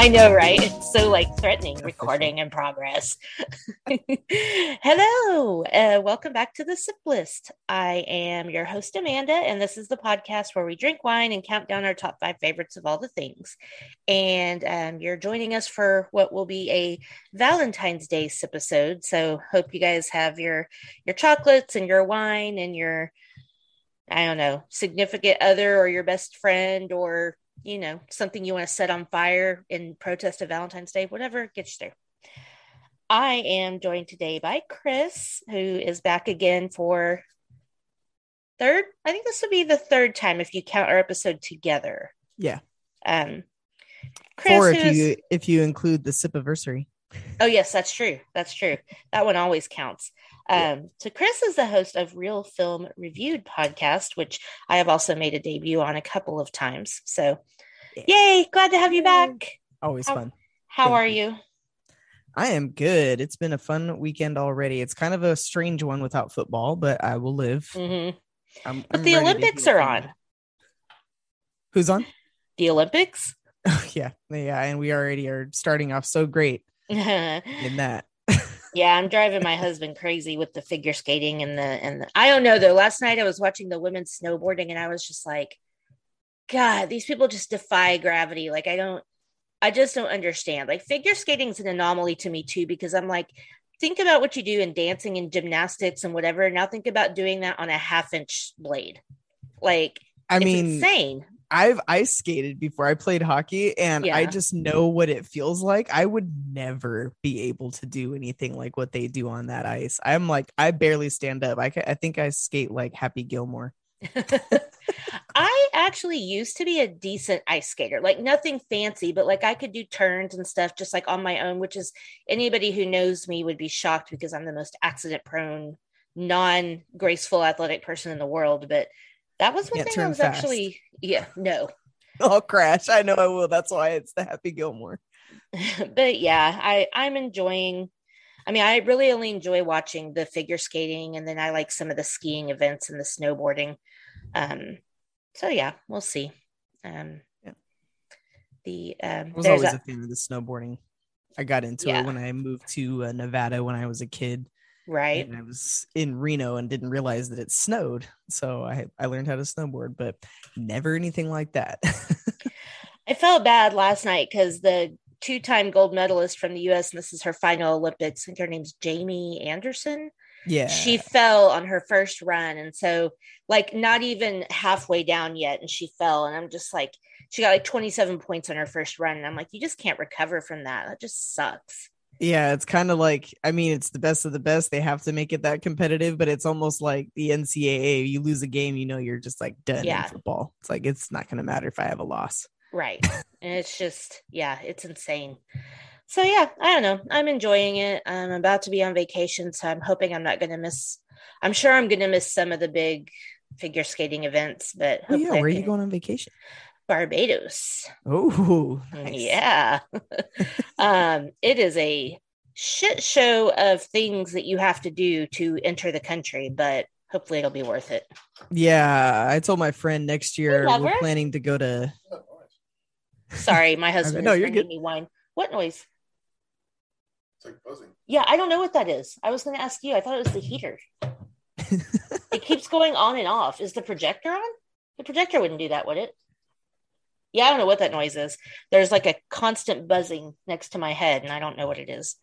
I know, right? It's so like threatening, recording in progress. Hello, welcome back to The Sip List. I am your host, Amanda, and this is the podcast where we drink wine and count down our top 5 favorites of all the things. And you're joining us for what will be a Valentine's Day Sipisode. So hope you guys have your chocolates and your wine and your, I don't know, significant other or your best friend or you know, something you want to set on fire in protest of Valentine's Day, whatever gets you there. I am joined today by Kris, who is back again for third. I think this will be the third time if you count our episode together. Yeah. Kris, or if you include the Sipiversary. Oh, yes, that's true. That's true. That one always counts. So Kris is the host of Reel Film Reviewed podcast, which I have also made a debut on a couple of times. So yay, glad to have you back. Always fun. How are you? I am good. It's been a fun weekend already. It's kind of a strange one without football, but I will live. Mm-hmm. But the Olympics are on. Who's on? The Olympics? Yeah. And we already are starting off so great in that. Yeah, I'm driving my husband crazy with the figure skating and the, I don't know though. Last night I was watching the women snowboarding and I was just like, God, these people just defy gravity. Like I just don't understand. Like figure skating is an anomaly to me too, because I'm like, think about what you do in dancing and gymnastics and whatever. Now think about doing that on a 1/2-inch blade. Like, it's insane. I've ice skated before. I played hockey and I just know what it feels like. I would never be able to do anything like what they do on that ice. I'm like, I barely stand up. I think I skate like Happy Gilmore. I actually used to be a decent ice skater, like nothing fancy, but like I could do turns and stuff just like on my own, which is anybody who knows me would be shocked because I'm the most accident prone, non-graceful athletic person in the world. But that was one thing I was actually, I'll crash. I know I will. That's why it's the Happy Gilmore. But yeah, I'm enjoying, I really only enjoy watching the figure skating and then I like some of the skiing events and the snowboarding. So yeah, we'll see. I was always a fan of the snowboarding. I got into it when I moved to Nevada when I was a kid. Right. And I was in Reno and didn't realize that it snowed. So I learned how to snowboard, but never anything like that. I felt bad last night because the 2-time gold medalist from the U.S., and this is her final Olympics, I think her name's Jamie Anderson. Yeah. She fell on her first run. And so like not even halfway down yet. And she fell. And I'm just like, she got like 27 points on her first run. And I'm like, you just can't recover from that. That just sucks. Yeah, it's kind of like, it's the best of the best. They have to make it that competitive, but it's almost like the NCAA. You lose a game, you know, you're just like done in football. It's like, it's not going to matter if I have a loss. Right. And it's just, it's insane. So yeah, I don't know. I'm enjoying it. I'm about to be on vacation, so I'm hoping I'm not going to miss. I'm sure I'm going to miss some of the big figure skating events, but where are you going on vacation? Barbados. Oh, nice. Yeah. It is a shit show of things that you have to do to enter the country, but hopefully it'll be worth it. Yeah, I told my friend next year we're planning to go to. Sorry, my husband is bringing me wine. What noise? It's like buzzing. Yeah, I don't know what that is. I was going to ask you. I thought it was the heater. It keeps going on and off. Is the projector on? The projector wouldn't do that, would it? Yeah, I don't know what that noise is. There's like a constant buzzing next to my head, and I don't know what it is.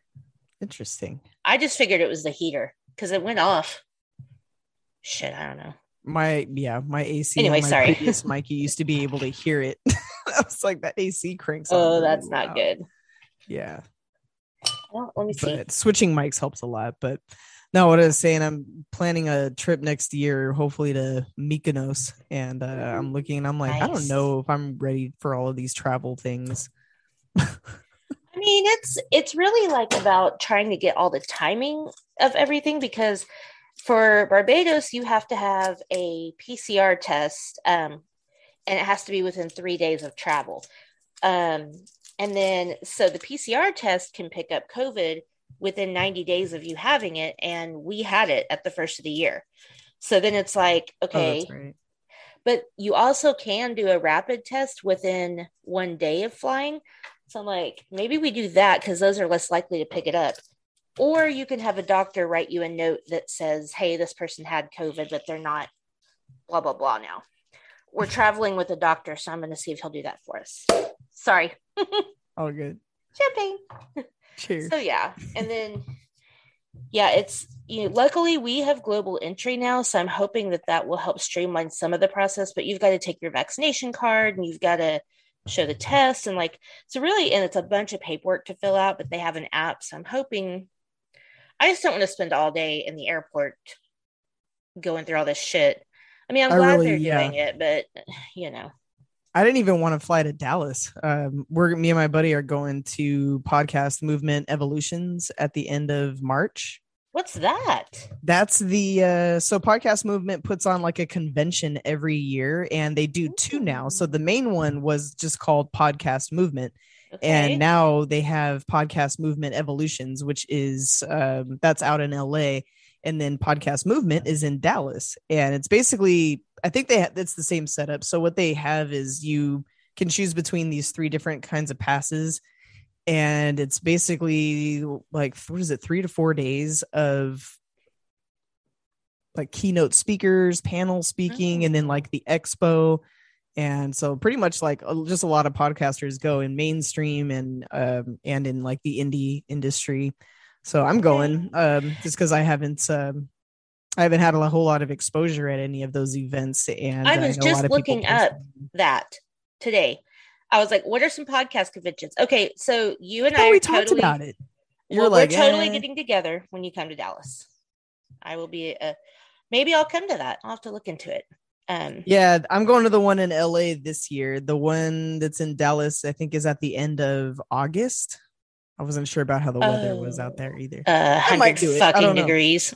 Interesting. I just figured it was the heater because it went off. Shit, I don't know. My AC. Anyway, sorry. Mikey used to be able to hear it. I was like, that AC cranks. Oh, that's not good. Yeah. Well, let me see. Switching mics helps a lot, but no, what I was saying, I'm planning a trip next year, hopefully to Mykonos, and I'm looking, and I'm like, nice. I don't know if I'm ready for all of these travel things. I mean, it's really like about trying to get all the timing of everything, because for Barbados, you have to have a PCR test, and it has to be within 3 days of travel. And then, so the PCR test can pick up COVID within 90 days of you having it. And we had it at the first of the year. So then it's like, okay, that's right. But you also can do a rapid test within 1 day of flying. So I'm like, maybe we do that because those are less likely to pick it up. Or you can have a doctor write you a note that says, hey, this person had COVID, but they're not blah, blah, blah now. We're traveling with a doctor, so I'm going to see if he'll do that for us. Sorry. All good. Champagne. Cheers. So, yeah. And then, yeah, it's, you know, luckily we have global entry now, so I'm hoping that that will help streamline some of the process, but you've got to take your vaccination card and you've got to show the test. And like, so really, and it's a bunch of paperwork to fill out, but they have an app. So I'm hoping, I just don't want to spend all day in the airport going through all this shit. I mean, I'm glad really, they're doing it, but you know. I didn't even want to fly to Dallas. Me and my buddy are going to Podcast Movement Evolutions at the end of March. What's that? That's the, so Podcast Movement puts on like a convention every year, and they do two now. So the main one was just called Podcast Movement. Okay. And now they have Podcast Movement Evolutions, which is, that's out in LA. And then Podcast Movement is in Dallas. And it's basically, I think it's the same setup. So what they have is you can choose between these three different kinds of passes. And it's basically like, 3 to 4 days of like keynote speakers, panel speaking, and then like the expo. And so pretty much like just a lot of podcasters go in mainstream and in like the indie industry. So I'm going just because I haven't had a whole lot of exposure at any of those events. And I was just looking up that today. I was like, what are some podcast conventions? Okay, so you and I we talked about it. We're totally getting together when you come to Dallas. I will be. Maybe I'll come to that. I'll have to look into it. Yeah, I'm going to the one in LA this year. The one that's in Dallas, I think, is at the end of August. I wasn't sure about how the weather was out there either. 100 fucking degrees.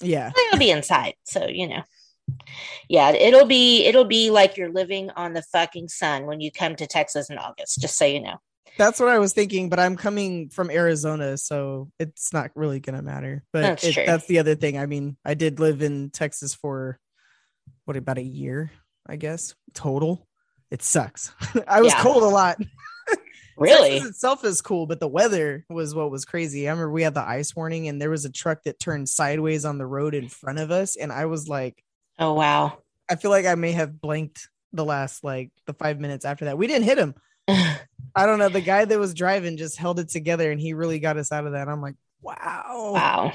Yeah. I'll be inside. So, you know, yeah, it'll be like you're living on the fucking sun when you come to Texas in August, just so you know. That's what I was thinking, but I'm coming from Arizona, so it's not really going to matter. But that's the other thing. I mean, I did live in Texas for about a year, I guess, total. It sucks. I was cold a lot. Really? Texas itself is cool, but the weather was what was crazy. I remember we had the ice warning, and there was a truck that turned sideways on the road in front of us, and I was like, "Oh wow!" I feel like I may have blanked the last the 5 minutes after that. We didn't hit him. I don't know. The guy that was driving just held it together, and he really got us out of that. I'm like, "Wow." Yeah.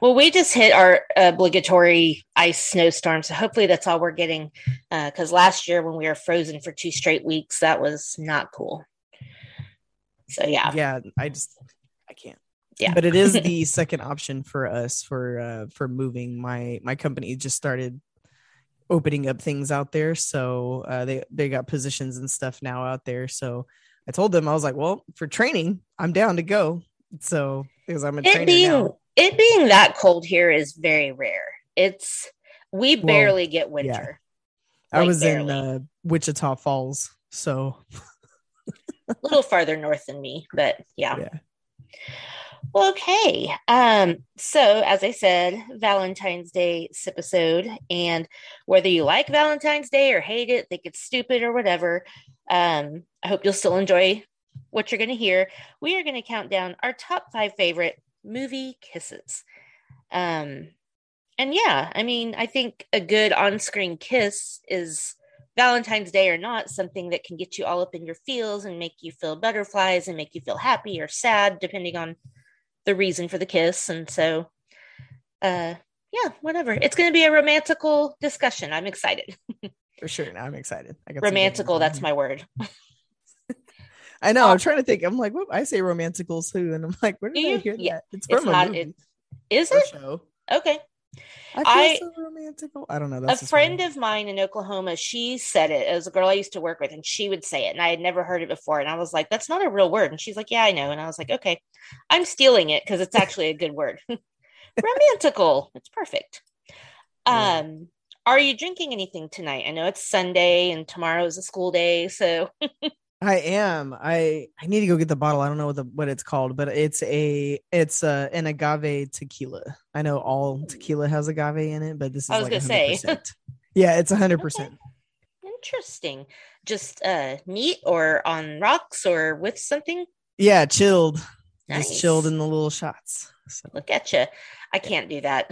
Well, we just hit our obligatory ice snowstorm, so hopefully that's all we're getting. Because last year when we were frozen for 2 straight weeks, that was not cool. So yeah, I can't. Yeah, but it is the second option for us for moving. My company just started opening up things out there, so they got positions and stuff now out there. So I told them, I was like, well, for training, I'm down to go. So because I'm a trainer now. It being that cold here is very rare. We barely get winter. Yeah. I was barely in Wichita Falls, so. A little farther north than me, but yeah. Well, okay. So as I said, Valentine's Day Sipisode, and whether you like Valentine's Day or hate it, think it's stupid or whatever, I hope you'll still enjoy what you're going to hear. We are going to count down our top 5 favorite movie kisses. And yeah, I mean, I think a good on-screen kiss is, Valentine's Day or not, something that can get you all up in your feels and make you feel butterflies and make you feel happy or sad, depending on the reason for the kiss. And so, yeah, whatever. It's going to be a romantical discussion. I'm excited. For sure. No, I'm excited. I got romantical. That's my word. I know. I'm trying to think. I'm like, I say romanticals too. And I'm like, where did I hear that? It's from a movie. Is it? Show. Okay. I feel so romantic. I don't know. That's a friend of mine in Oklahoma, she said it. It was a girl I used to work with, and she would say it, and I had never heard it before. And I was like, that's not a real word. And she's like, yeah, I know. And I was like, okay, I'm stealing it because it's actually a good word. Romantical. It's perfect. Are you drinking anything tonight? I know it's Sunday and tomorrow is a school day, so I am. I need to go get the bottle. I don't know what it's called, but it's an agave tequila. I know all tequila has agave in it, but this is, I was like, gonna 100%. Say, yeah, it's 100%. Okay. Interesting. Just neat or on rocks or with something? Yeah, chilled. Nice. Just chilled in the little shots. So. Look at you. I can't do that.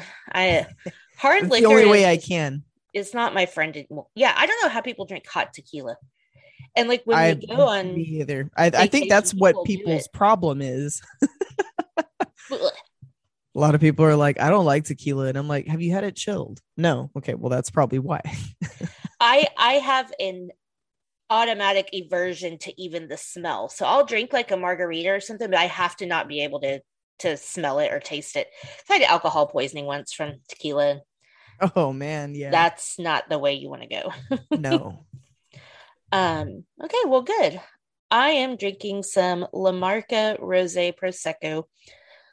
Hard liquor. The only way I can. It's not my friend anymore. Yeah, I don't know how people drink hot tequila. And like when we go on, me either. I think that's what people's problem is. A lot of people are like, I don't like tequila, and I'm like, have you had it chilled? No. Okay, well that's probably why. I have an automatic aversion to even the smell, so I'll drink like a margarita or something, but I have to not be able to smell it or taste it. I had alcohol poisoning once from tequila. Oh man, yeah. That's not the way you want to go. No. Okay, well, good. I am drinking some La Marca Rosé Prosecco.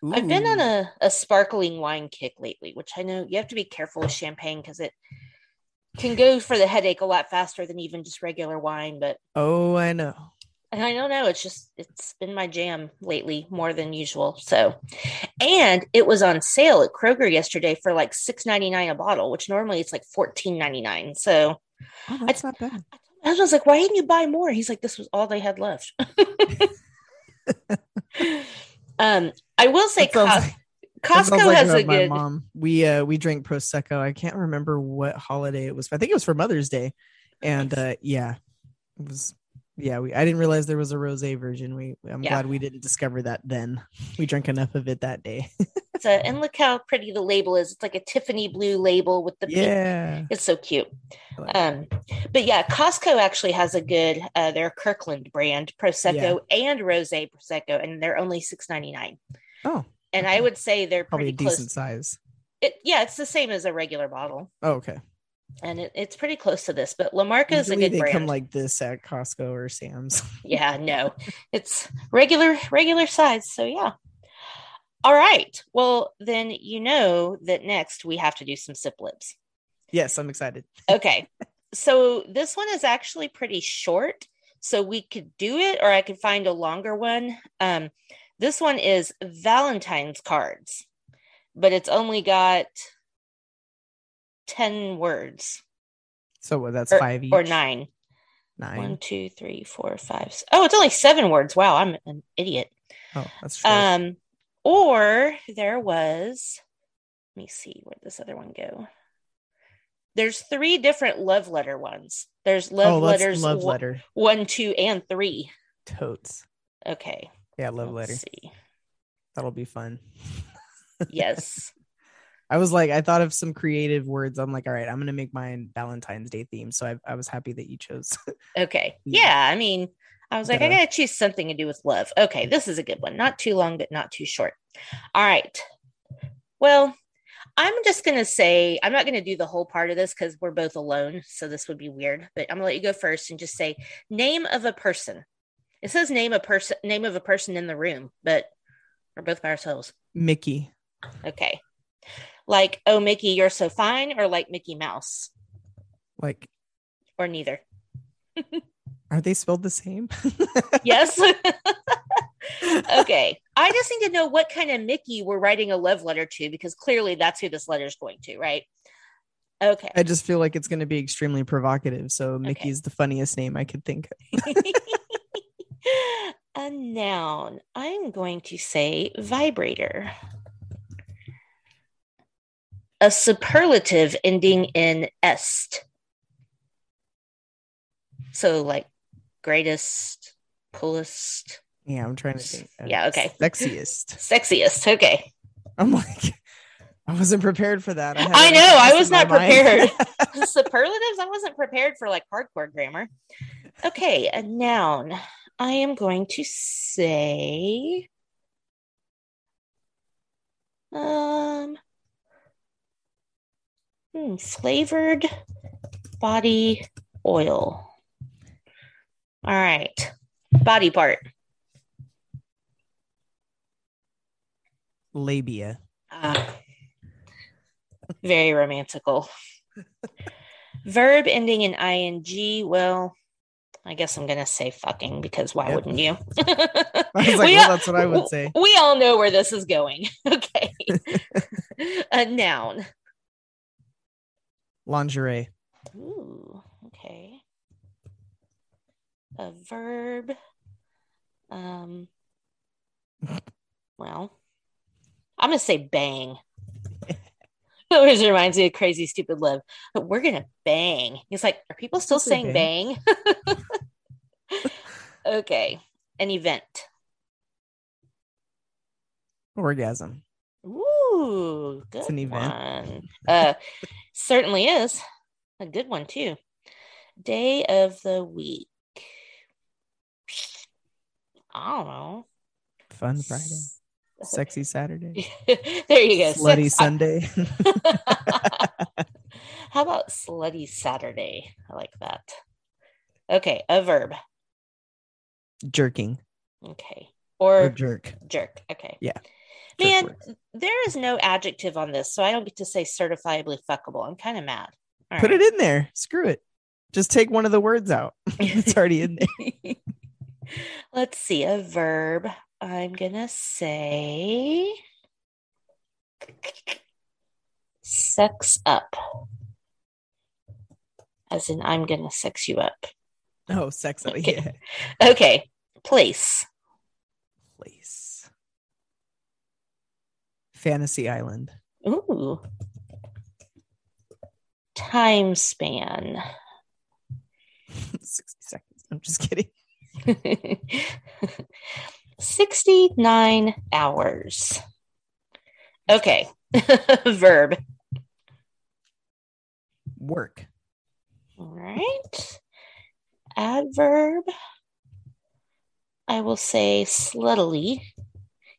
Ooh. I've been on a sparkling wine kick lately, which I know you have to be careful with champagne because it can go for the headache a lot faster than even just regular wine. But oh, I know. I don't know. It's been my jam lately more than usual. So, and it was on sale at Kroger yesterday for like $6.99 a bottle, which normally it's like $14.99. So that's not bad. I was like, why didn't you buy more? He's like, this was all they had left. I will say Costco like has a good. Mom, we drink Prosecco. I can't remember what holiday it was. I think it was for Mother's Day. And it was. Yeah, I didn't realize there was a rosé version. I'm glad we didn't discover that then. We drank enough of it that day. And look how pretty the label is. It's like a Tiffany blue label with the pink. It's so cute. Like but yeah, Costco actually has a good. Their Kirkland brand Prosecco and rosé Prosecco, and they're only $6.99. Oh, and I would say they're probably pretty a decent size. It's the same as a regular bottle. Oh, okay. And it's pretty close to this, but La Marca is a good brand. They come like this at Costco or Sam's. Yeah, no, it's regular size. So yeah. All right. Well, then you know that next we have to do some sip lips. Yes, I'm excited. Okay. So this one is actually pretty short, so we could do it, or I could find a longer one. This one is Valentine's cards, but it's only got 10 words. So that's 5 each? Or 9. 9. 1, 2, 3, 4, 5. Oh, it's only 7 words. Wow, I'm an idiot. Oh, that's true. Or there was, let me see, where'd this other one go? There's 3 different love letter ones. There's love letter 1, 2, and 3. Totes. Okay. Yeah, love letter. See. That'll be fun. Yes. I thought of some creative words. I'm like, all right, I'm going to make mine Valentine's Day theme. So I was happy that you chose. Okay. Yeah. I mean, I was like, I got to choose something to do with love. Okay. This is a good one. Not too long, but not too short. All right. Well, I'm just going to say, I'm not going to do the whole part of this because we're both alone. So this would be weird, but I'm going to let you go first and just say name of a person. It says name of a person in the room, but we're both by ourselves. Mickey. Okay. Like, oh, Mickey, you're so fine, or like Mickey Mouse? Like, or neither. Are they spelled the same? Yes. Okay. I just need to know what kind of Mickey we're writing a love letter to, because clearly that's who this letter is going to, right? Okay. I just feel like it's going to be extremely provocative. So Mickey's the funniest name I could think of. A noun. I'm going to say vibrator. A superlative ending in est. So like greatest, coolest. Yeah, I'm trying to think. Yeah, okay. Sexiest. Okay. I'm like, I wasn't prepared for that. I know. I was not prepared. Superlatives? I wasn't prepared for like hardcore grammar. Okay. A noun. I am going to say, Flavored body oil. All right. Body part. Labia. Very romantical. Verb ending in ing. Well, I guess I'm going to say fucking because why wouldn't you? I was like, that's what I would say. We all know where this is going. Okay. A noun. Lingerie. Ooh, okay. A verb. Well, I'm going to say bang. It always reminds me of Crazy Stupid Love. But we're going to bang. He's like, are people still saying bang? Okay. An event. Orgasm. Ooh, good it's an event. One. Certainly is. A good one, too. Day of the week. I don't know. Fun Friday. Sexy Saturday. There you go. Slutty Sunday. How about Slutty Saturday? I like that. Okay. A verb. jerking. Okay. Or jerk. Okay. Yeah. Man, there is no adjective on this, so I don't get to say certifiably fuckable. I'm kind of mad. All Put right. it in there. Screw it. Just take one of the words out. It's already in there. Let's see. A verb. I'm going to say sex up. As in, I'm going to sex you up. Oh, sex up. Okay. Yeah. Okay. Place. Place. Fantasy Island. Ooh. Time span. 60 seconds. I'm just kidding. 69 hours. Okay. Verb. Work. All right. Adverb. I will say sluttily,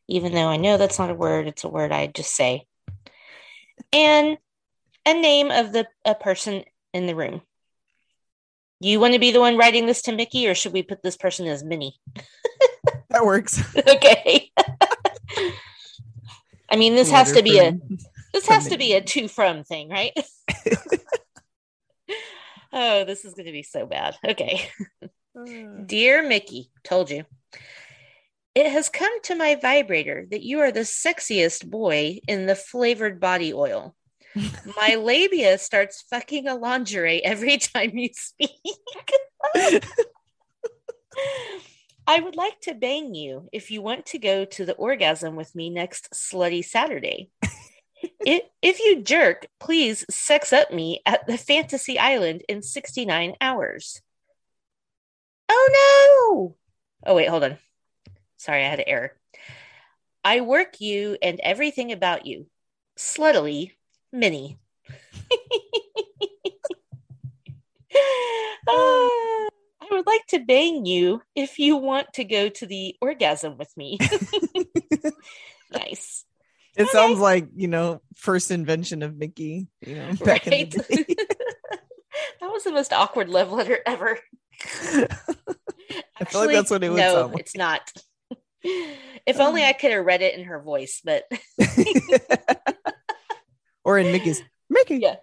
even though I know that's not a word. It's a word I just say. And a name of a person in the room. You want to be the one writing this to Mickey, or should we put this person as Minnie? That works. Okay. I mean, this has to be a to from thing, right? Oh, this is going to be so bad. Okay. Dear Mickey, told you. It has come to my vibrator that you are the sexiest boy in the flavored body oil. My labia starts fucking a lingerie every time you speak. I would like to bang you if you want to go to the orgasm with me next Slutty Saturday. If you jerk, please sex up me at the Fantasy Island in 69 hours. Oh, no. Oh, wait, hold on. Sorry, I had an error. I work you and everything about you. Sluttily, Minnie. I would like to bang you if you want to go to the orgasm with me. Nice. It okay. sounds like, you know, first invention of Mickey, you know, back right? in the day. That was the most awkward love letter ever. Actually, I feel like that's what it would sound like. It's not. If only I could have read it in her voice, but. Or in Mickey's. Mickey. Yeah.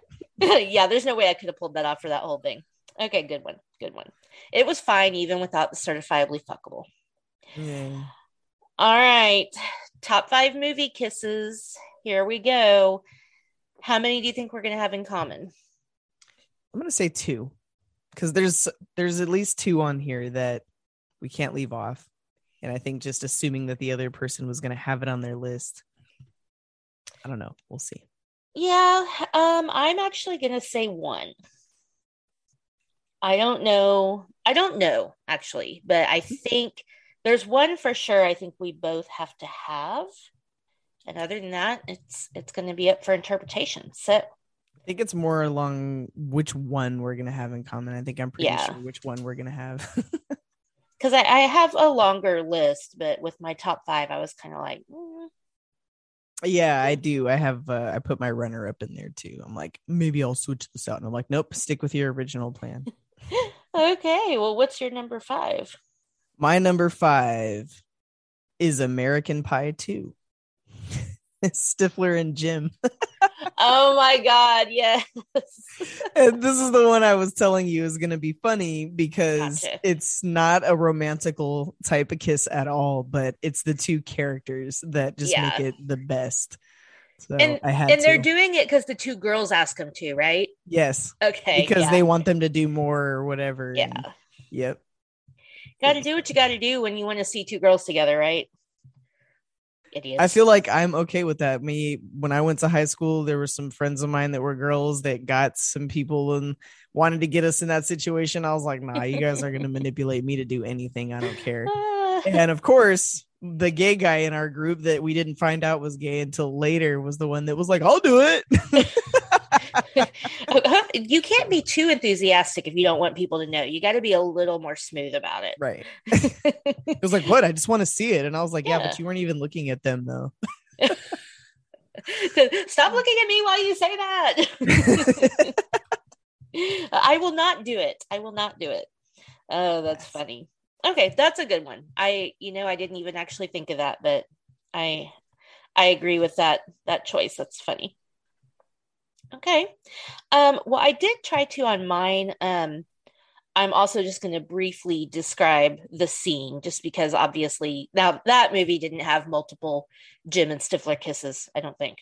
Yeah, there's no way I could have pulled that off for that whole thing. Okay, good one. Good one. It was fine even without the certifiably fuckable. Yeah. All right. Top 5 movie kisses. Here we go. How many do you think we're going to have in common? I'm going to say 2 because there's at least 2 on here that we can't leave off. And I think just assuming that the other person was going to have it on their list. I don't know. We'll see. Yeah. I'm actually going to say 1. I don't know, actually, but I think there's one for sure I think we both have to have. And other than that, it's going to be up for interpretation. So I think it's more along which one we're going to have in common. I think I'm pretty sure which one we're going to have. Because I have a longer list, but with my top 5, I was kind of like, Yeah, I do. I have, I put my runner up in there too. I'm like, maybe I'll switch this out. And I'm like, nope, stick with your original plan. Okay. Well, what's your number five? My number five is American Pie 2. Stifler and Jim. Oh my God. Yes. And this is the one I was telling you is going to be funny because it's not a romantical type of kiss at all, but it's the two characters that just make it the best. So they're doing it because the two girls ask them to, right? Yes. Okay. Because they want them to do more or whatever. Yeah. And, yep. Got to do what you got to do when you want to see two girls together, right? Idiots. I feel like I'm okay with that. Me, when I went to high school, there were some friends of mine that were girls that got some people and wanted to get us in that situation. I was like, nah, you guys are going to manipulate me to do anything. I don't care. And of course, the gay guy in our group that we didn't find out was gay until later was the one that was like, I'll do it. You can't be too enthusiastic if you don't want people to know. You got to be a little more smooth about it, right? It was like, what? I just want to see it. And I was like, yeah, but you weren't even looking at them though. Stop looking at me while you say that. I will not do it. I will not do it. Oh, that's funny. Okay, that's a good one. I didn't even actually think of that, but I agree with that choice. That's funny. Okay. Well, I did try to on mine. I'm also just going to briefly describe the scene just because obviously now that movie didn't have multiple Jim and Stifler kisses, I don't think.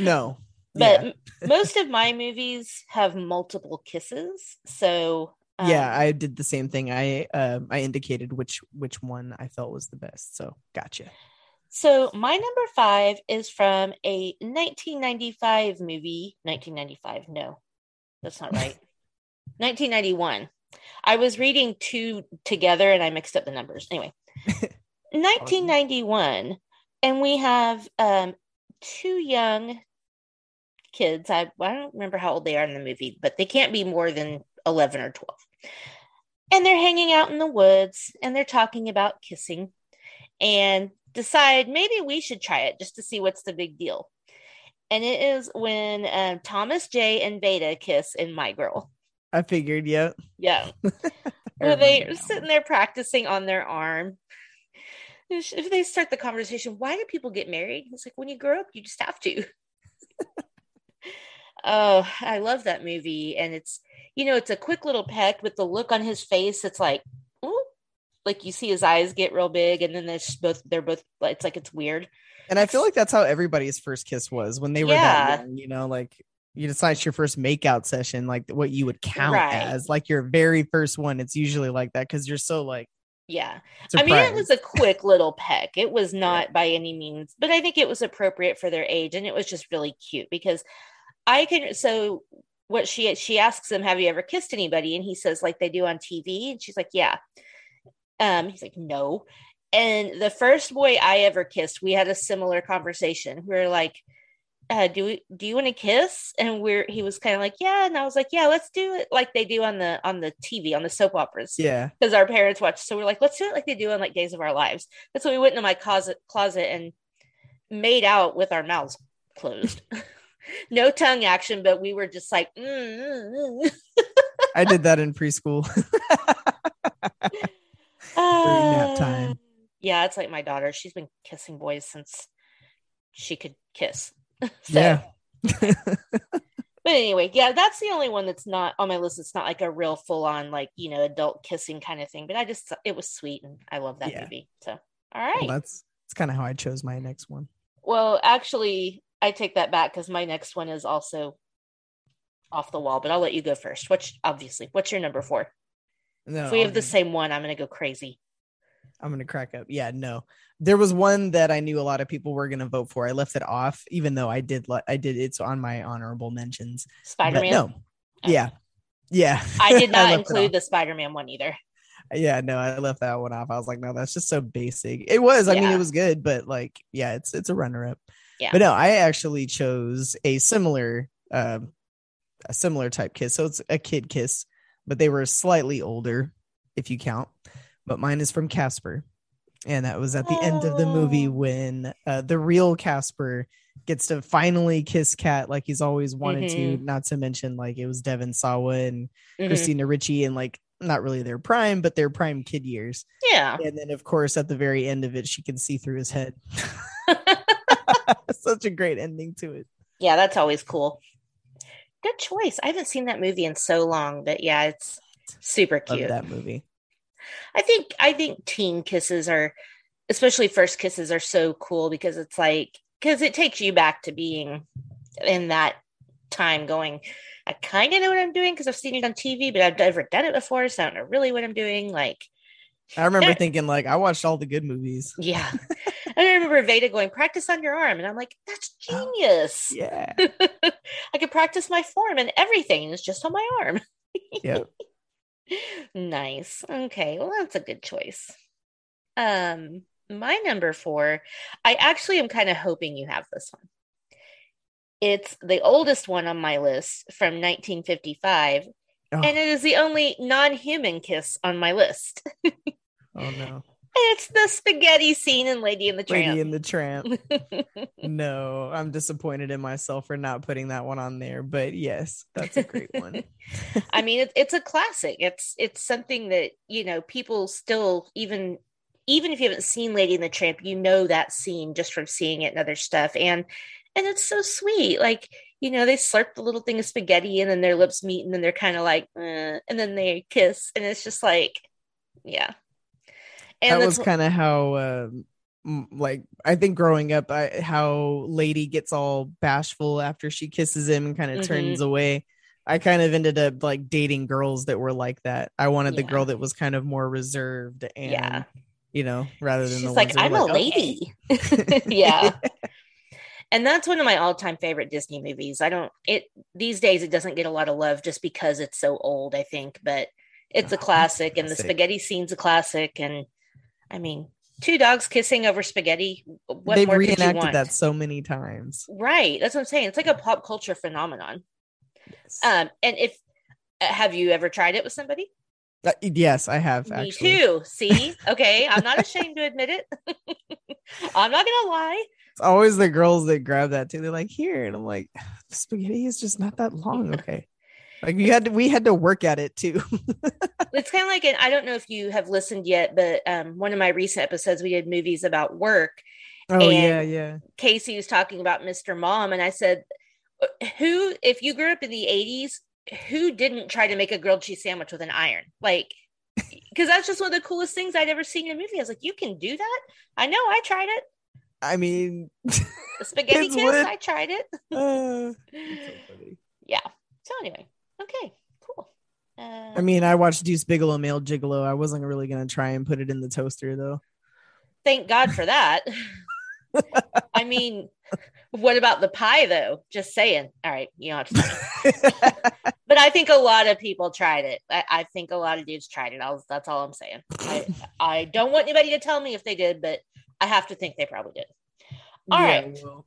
No. But most of my movies have multiple kisses. So yeah, I did the same thing. I indicated which one I felt was the best. So gotcha. So my number five is from a 1995 movie. 1995. No, that's not right. 1991. I was reading two together and I mixed up the numbers. Anyway, 1991. And we have two young kids. I don't remember how old they are in the movie, but they can't be more than 11 or 12. And they're hanging out in the woods and they're talking about kissing. And decide maybe we should try it just to see what's the big deal. And it is when Thomas J and Veda kiss in My Girl. I figured, yeah. Where they're sitting there practicing on their arm. If they start the conversation, why do people get married? It's like, when you grow up, you just have to. Oh, I love that movie. And it's, it's a quick little peck with the look on his face. It's like, like you see his eyes get real big and then they're both it's like, it's weird. And I feel like that's how everybody's first kiss was when they were that young, like it's not your first makeout session, like what you would count as like your very first one. It's usually like that. 'Cause you're so like, surprised. I mean, it was a quick little peck. It was not by any means, but I think it was appropriate for their age. And it was just really cute because what she asks him, have you ever kissed anybody? And he says like they do on TV. And she's like, yeah. He's like, no. And the first boy I ever kissed, we had a similar conversation. We were like, do you want to kiss? And he was kind of like, yeah. And I was like, yeah, let's do it. Like they do on the TV, on the soap operas. Yeah. Cause our parents watch. So we're like, let's do it. Like they do on like Days of Our Lives. And so we went into my closet and made out with our mouths closed. No tongue action, but we were just like, I did that in preschool. During nap time. Yeah, it's like my daughter. She's been kissing boys since she could kiss. So, yeah. But anyway, yeah, that's the only one that's not on my list. It's not like a real full on like, adult kissing kind of thing. But it was sweet and I love that movie. So, all right. Well, that's kind of how I chose my next one. Well, actually, I take that back because my next one is also off the wall, but I'll let you go first. What's your number four? No, if we have the same one, I'm going to go crazy. I'm going to crack up. Yeah, no. There was one that I knew a lot of people were going to vote for. I left it off, even though I did. It's on my honorable mentions. Spider-Man? No. Oh. Yeah. I did not include the Spider-Man one either. Yeah, no, I left that one off. I was like, no, that's just so basic. It was. I mean, it was good, but like, yeah, it's a runner-up. Yeah. But no, I actually chose a similar type kiss. So it's a kid kiss. But they were slightly older, if you count. But mine is from Casper. And that was at the end of the movie when the real Casper gets to finally kiss Kat like he's always wanted to, not to mention like it was Devon Sawa and Christina Ricci and like not really their prime, but their prime kid years. Yeah. And then of course at the very end of it, she can see through his head. Such a great ending to it. Yeah, that's always cool. Good choice. I haven't seen that movie in so long, but yeah, it's super cute. Love that movie. I think teen kisses are, especially first kisses, are so cool because it's like, because it takes you back to being in that time going, I kind of know what I'm doing because I've seen it on TV, but I've never done it before. So I don't know really what I'm doing. Like, I remember thinking like, I watched all the good movies. Yeah. I remember Veda going, practice on your arm. And I'm like, that's genius. Oh, yeah. I could practice my form and everything. It's just on my arm. Yeah. Nice. Okay. Well, that's a good choice. My number 4, I actually am kind of hoping you have this one. It's the oldest one on my list from 1955. Oh. And it is the only non-human kiss on my list. Oh no. It's the spaghetti scene in Lady and the Tramp. No, I'm disappointed in myself for not putting that one on there, but yes, that's a great one. I mean, it's a classic. It's something that, you know, people still, even if you haven't seen Lady and the Tramp, you know that scene just from seeing it and other stuff. And it's so sweet. Like, you know, they slurp the little thing of spaghetti and then their lips meet and then they're kind of like, and then they kiss. And it's just like, yeah. And that was kind of how, like, I think growing up, how Lady gets all bashful after she kisses him and kind of turns away. I kind of ended up like dating girls that were like that. I wanted the girl that was kind of more reserved and, you know, rather than she's the like, I'm like, a lady. Okay. Yeah. And that's one of my all time favorite Disney movies. These days it doesn't get a lot of love just because it's so old, I think, but it's a classic and the spaghetti scene's a classic. And, I mean, 2 dogs kissing over spaghetti. What They've more reenacted could you want? That so many times. Right. That's what I'm saying. It's like a pop culture phenomenon. Yes. And have you ever tried it with somebody? Yes, I have. Actually. Me too. See? Okay. I'm not ashamed to admit it. I'm not going to lie. It's always the girls that grab that too. They're like, here. And I'm like, spaghetti is just not that long. Okay. Like we had to work at it too. It's kind of like, I don't know if you have listened yet, but one of my recent episodes, we did movies about work. Oh, yeah. Casey was talking about Mr. Mom. And I said, if you grew up in the 80s, who didn't try to make a grilled cheese sandwich with an iron? Like, because that's just one of the coolest things I'd ever seen in a movie. I was like, you can do that? I know. I tried it. I mean. Spaghetti kiss. I tried it. It's so funny. Yeah. So anyway. Okay, cool. I mean, I watched Deuce Bigalow, Male Gigolo. I wasn't really going to try and put it in the toaster, though. Thank God for that. I mean, what about the pie, though? Just saying. All right, you don't have to. But I think a lot of people tried it. I think a lot of dudes tried it. That's all I'm saying. I don't want anybody to tell me if they did, but I have to think they probably did. All right. Well.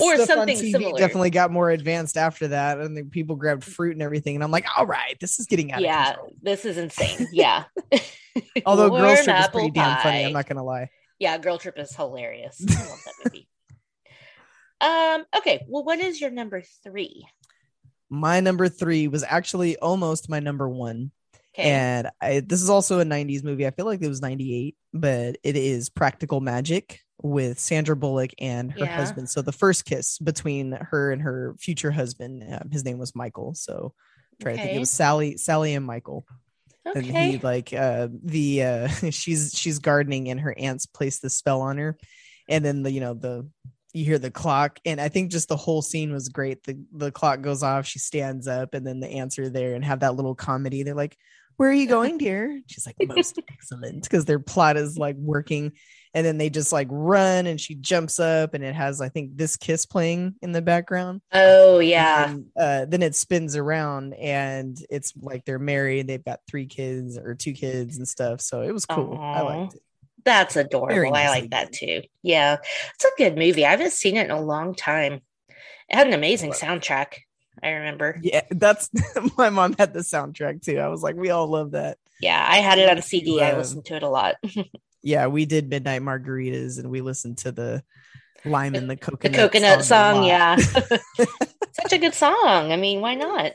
Or something similar. Definitely got more advanced after that, and then people grabbed fruit and everything. And I'm like, all right, this is getting out of control. This is insane. Yeah. Although Girl Trip is pretty damn funny. I'm not gonna lie. Yeah, Girl Trip is hilarious. I love that movie. Okay. Well, what is your number 3? My number 3 was actually almost my number 1. Okay. And this is also a 90s movie. I feel like it was 98, but it is Practical Magic with Sandra Bullock and her husband. So the first kiss between her and her future husband, his name was Michael. So I'm trying to think, it was Sally and Michael. Okay. And he like she's gardening and her aunts place the spell on her. And then you hear the clock, and I think just the whole scene was great. The clock goes off, she stands up, and then the aunts are there and have that little comedy. They're like, where are you going, dear? She's like, most excellent, because their plot is like working. And then they just like run, and she jumps up, and it has, I think, This Kiss playing in the background. Oh yeah. And then it spins around, and it's like they're married. They've got 2 kids and stuff. So it was cool. Aww. I liked it. That's adorable. I like that too. Yeah. It's a good movie. I haven't seen it in a long time. It had an amazing soundtrack. I remember. Yeah, that's my mom had the soundtrack too. I was like, we all love that. Yeah, I had it on a CD. I listened to it a lot. Yeah, we did Midnight Margaritas, and we listened to the lime and the coconut song. Yeah. Such a good song. I mean, why not?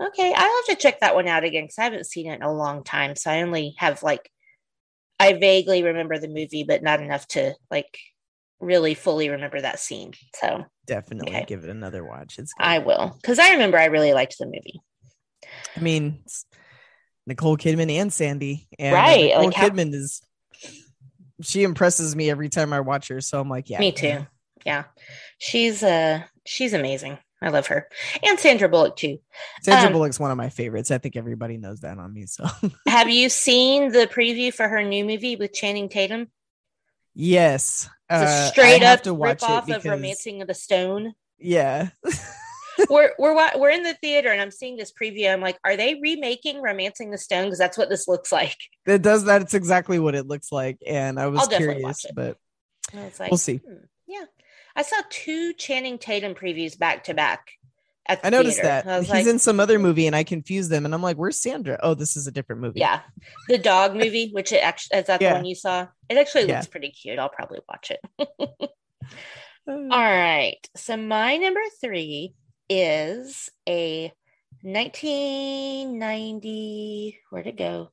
Okay, I'll have to check that one out again because I haven't seen it in a long time. So I only have I vaguely remember the movie, but not enough to really fully remember that scene. So definitely give it another watch. It's good. I will, because I remember I really liked the movie. I mean, Nicole Kidman and Sandy, and right? Kidman she impresses me every time I watch her. So I'm like, yeah, me too. Yeah. She's amazing. I love her, and Sandra Bullock too. Sandra Bullock's one of my favorites. I think everybody knows that on me. So, have you seen the preview for her new movie with Channing Tatum? Yes, it's a straight up rip off of Romancing the Stone. Yeah, we're in the theater, and I'm seeing this preview. I'm like, are they remaking Romancing the Stone? Because that's what this looks like. It does that. It's exactly what it looks like, and I was curious, but we'll see. Yeah. I saw two Channing Tatum previews back to back. I noticed that. I was He's in some other movie and I confused them. And I'm like, where's Sandra? Oh, this is a different movie. Yeah. The dog movie, which it actually, is that the one you saw? It actually looks pretty cute. I'll probably watch it. All right. So my number 3 is a 1990. Where'd it go?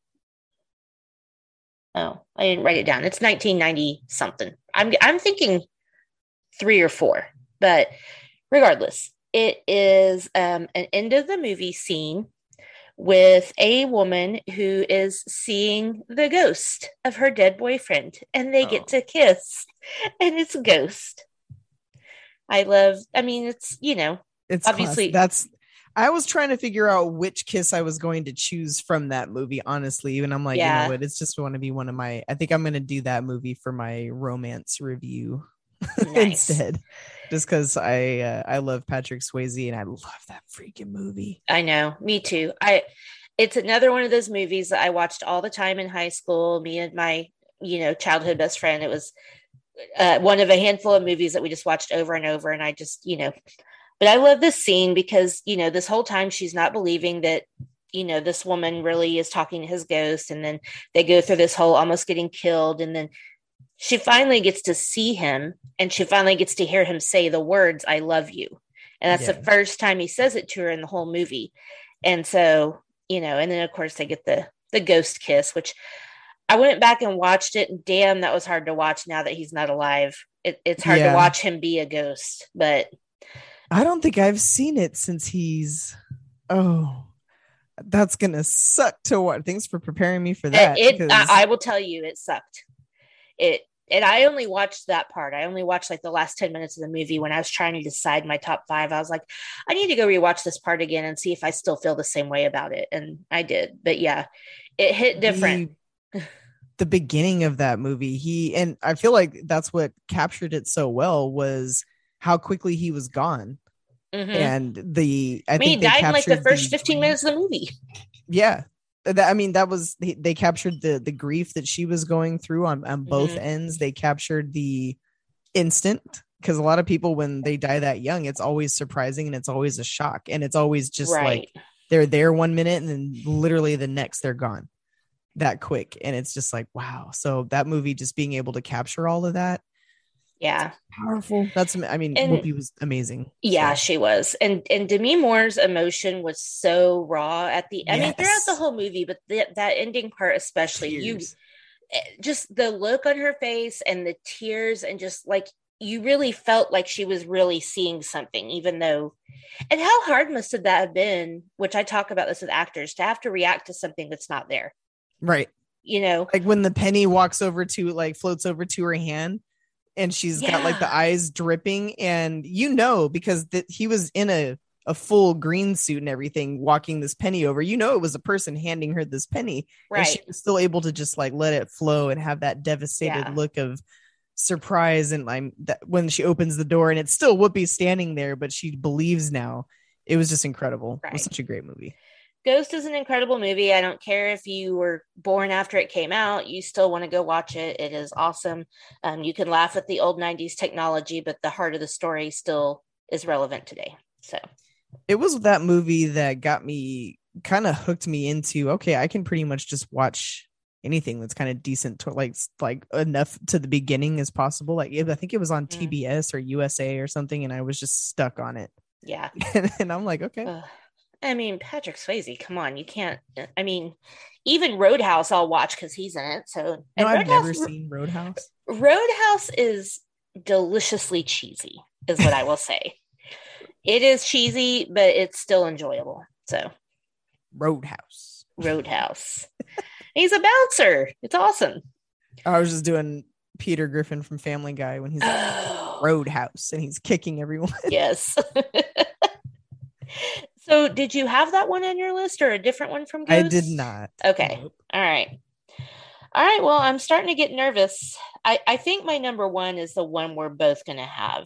Oh, I didn't write it down. It's 1990 something. I'm thinking 3 or 4, but regardless, it is an end of the movie scene with a woman who is seeing the ghost of her dead boyfriend, and they get to kiss, and it's a ghost. It's it's obviously classic. I was trying to figure out which kiss I was going to choose from that movie, honestly. And I'm like, you know what? It's just going to be one of my, I think I'm going to do that movie for my romance review. Nice. Instead, just because I love Patrick Swayze and I love that freaking movie. I know, me too. It's another one of those movies that I watched all the time in high school. Me and my childhood best friend. It was one of a handful of movies that we just watched over and over. And I just but I love this scene because this whole time she's not believing that this woman really is talking to his ghost, and then they go through this whole almost getting killed, and then she finally gets to see him, and she finally gets to hear him say the words, I love you. And that's the first time he says it to her in the whole movie. And so, and then of course they get the ghost kiss, which I went back and watched it. And damn, that was hard to watch now that he's not alive. It's hard to watch him be a ghost, but I don't think I've seen it since that's going to suck to watch. Thanks for preparing me for that. I will tell you, it sucked. And I only watched that part. I only watched the last 10 minutes of the movie when I was trying to decide my top 5. I was like, I need to go rewatch this part again and see if I still feel the same way about it. And I did. But yeah, it hit different. The beginning of that movie, and I feel like that's what captured it so well was how quickly he was gone. Mm-hmm. And I think he died in the first 15 minutes of the movie. Yeah. They captured the grief that she was going through on both ends. They captured the instant, because a lot of people, when they die that young, it's always surprising and it's always a shock. And it's always just they're there one minute and then literally the next they're gone that quick. And it's just wow. So that movie, just being able to capture all of that. Yeah. Powerful. Whoopi was amazing. Yeah, so. She was. And Demi Moore's emotion was so raw at the end. Yes. Throughout the whole movie, but that ending part especially, just the look on her face and the tears, and just you really felt like she was really seeing something, even though, and how hard must have that have been, which I talk about this with actors, to have to react to something that's not there. Right. When the penny floats over to her hand. And she's got the eyes dripping, and because he was in a full green suit and everything, walking this penny over, it was a person handing her this penny, right? And she was still able to just let it flow and have that devastated look of surprise. And when she opens the door and it's still Whoopi standing there, but she believes now. It was just incredible. Right. It was such a great movie. Ghost is an incredible movie. I don't care if you were born after it came out, you still want to go watch it. It is awesome. You can laugh at the old 90s technology, but the heart of the story still is relevant today. So it was that movie that got me kind of hooked me into, okay, I can pretty much just watch anything that's kind of decent, to like enough to the beginning as possible. Like, I think it was on TBS or USA or something, and I was just stuck on it. Yeah. And I'm like, okay. I mean, Patrick Swayze, come on, you can't. I mean, even Roadhouse I'll watch because he's in it. So no, I've never seen Roadhouse. Roadhouse is deliciously cheesy, is what I will say. It is cheesy, but it's still enjoyable. So Roadhouse. He's a bouncer. It's awesome. I was just doing Peter Griffin from Family Guy when he's like, Roadhouse, and he's kicking everyone. Yes. So did you have that one on your list or a different one from Goose? I did not. Okay. Nope. All right. Well, I'm starting to get nervous. I think my number one is the one we're both going to have.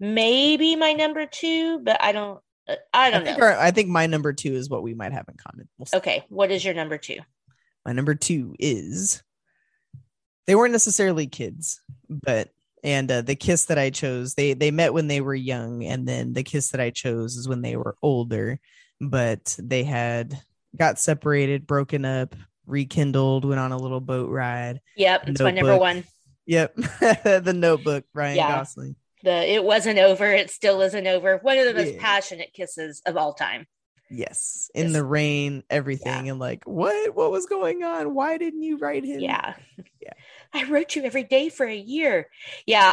Maybe my number two, but I don't know. I think my number two is what we might have in common. We'll see. Okay. What is your number two? My number two is, they weren't necessarily kids, but, and the kiss that I chose, they met when they were young. And then the kiss that I chose is when they were older, but they had got separated, broken up, rekindled, went on a little boat ride. Yep. It's Notebook. My number one. Yep. The Notebook, Ryan Gosling. It wasn't over. It still isn't over. One of the most passionate kisses of all time. Yes. In the rain, everything. And like, what was going on? Why didn't you write him? Yeah. I wrote you every day for a year. Yeah.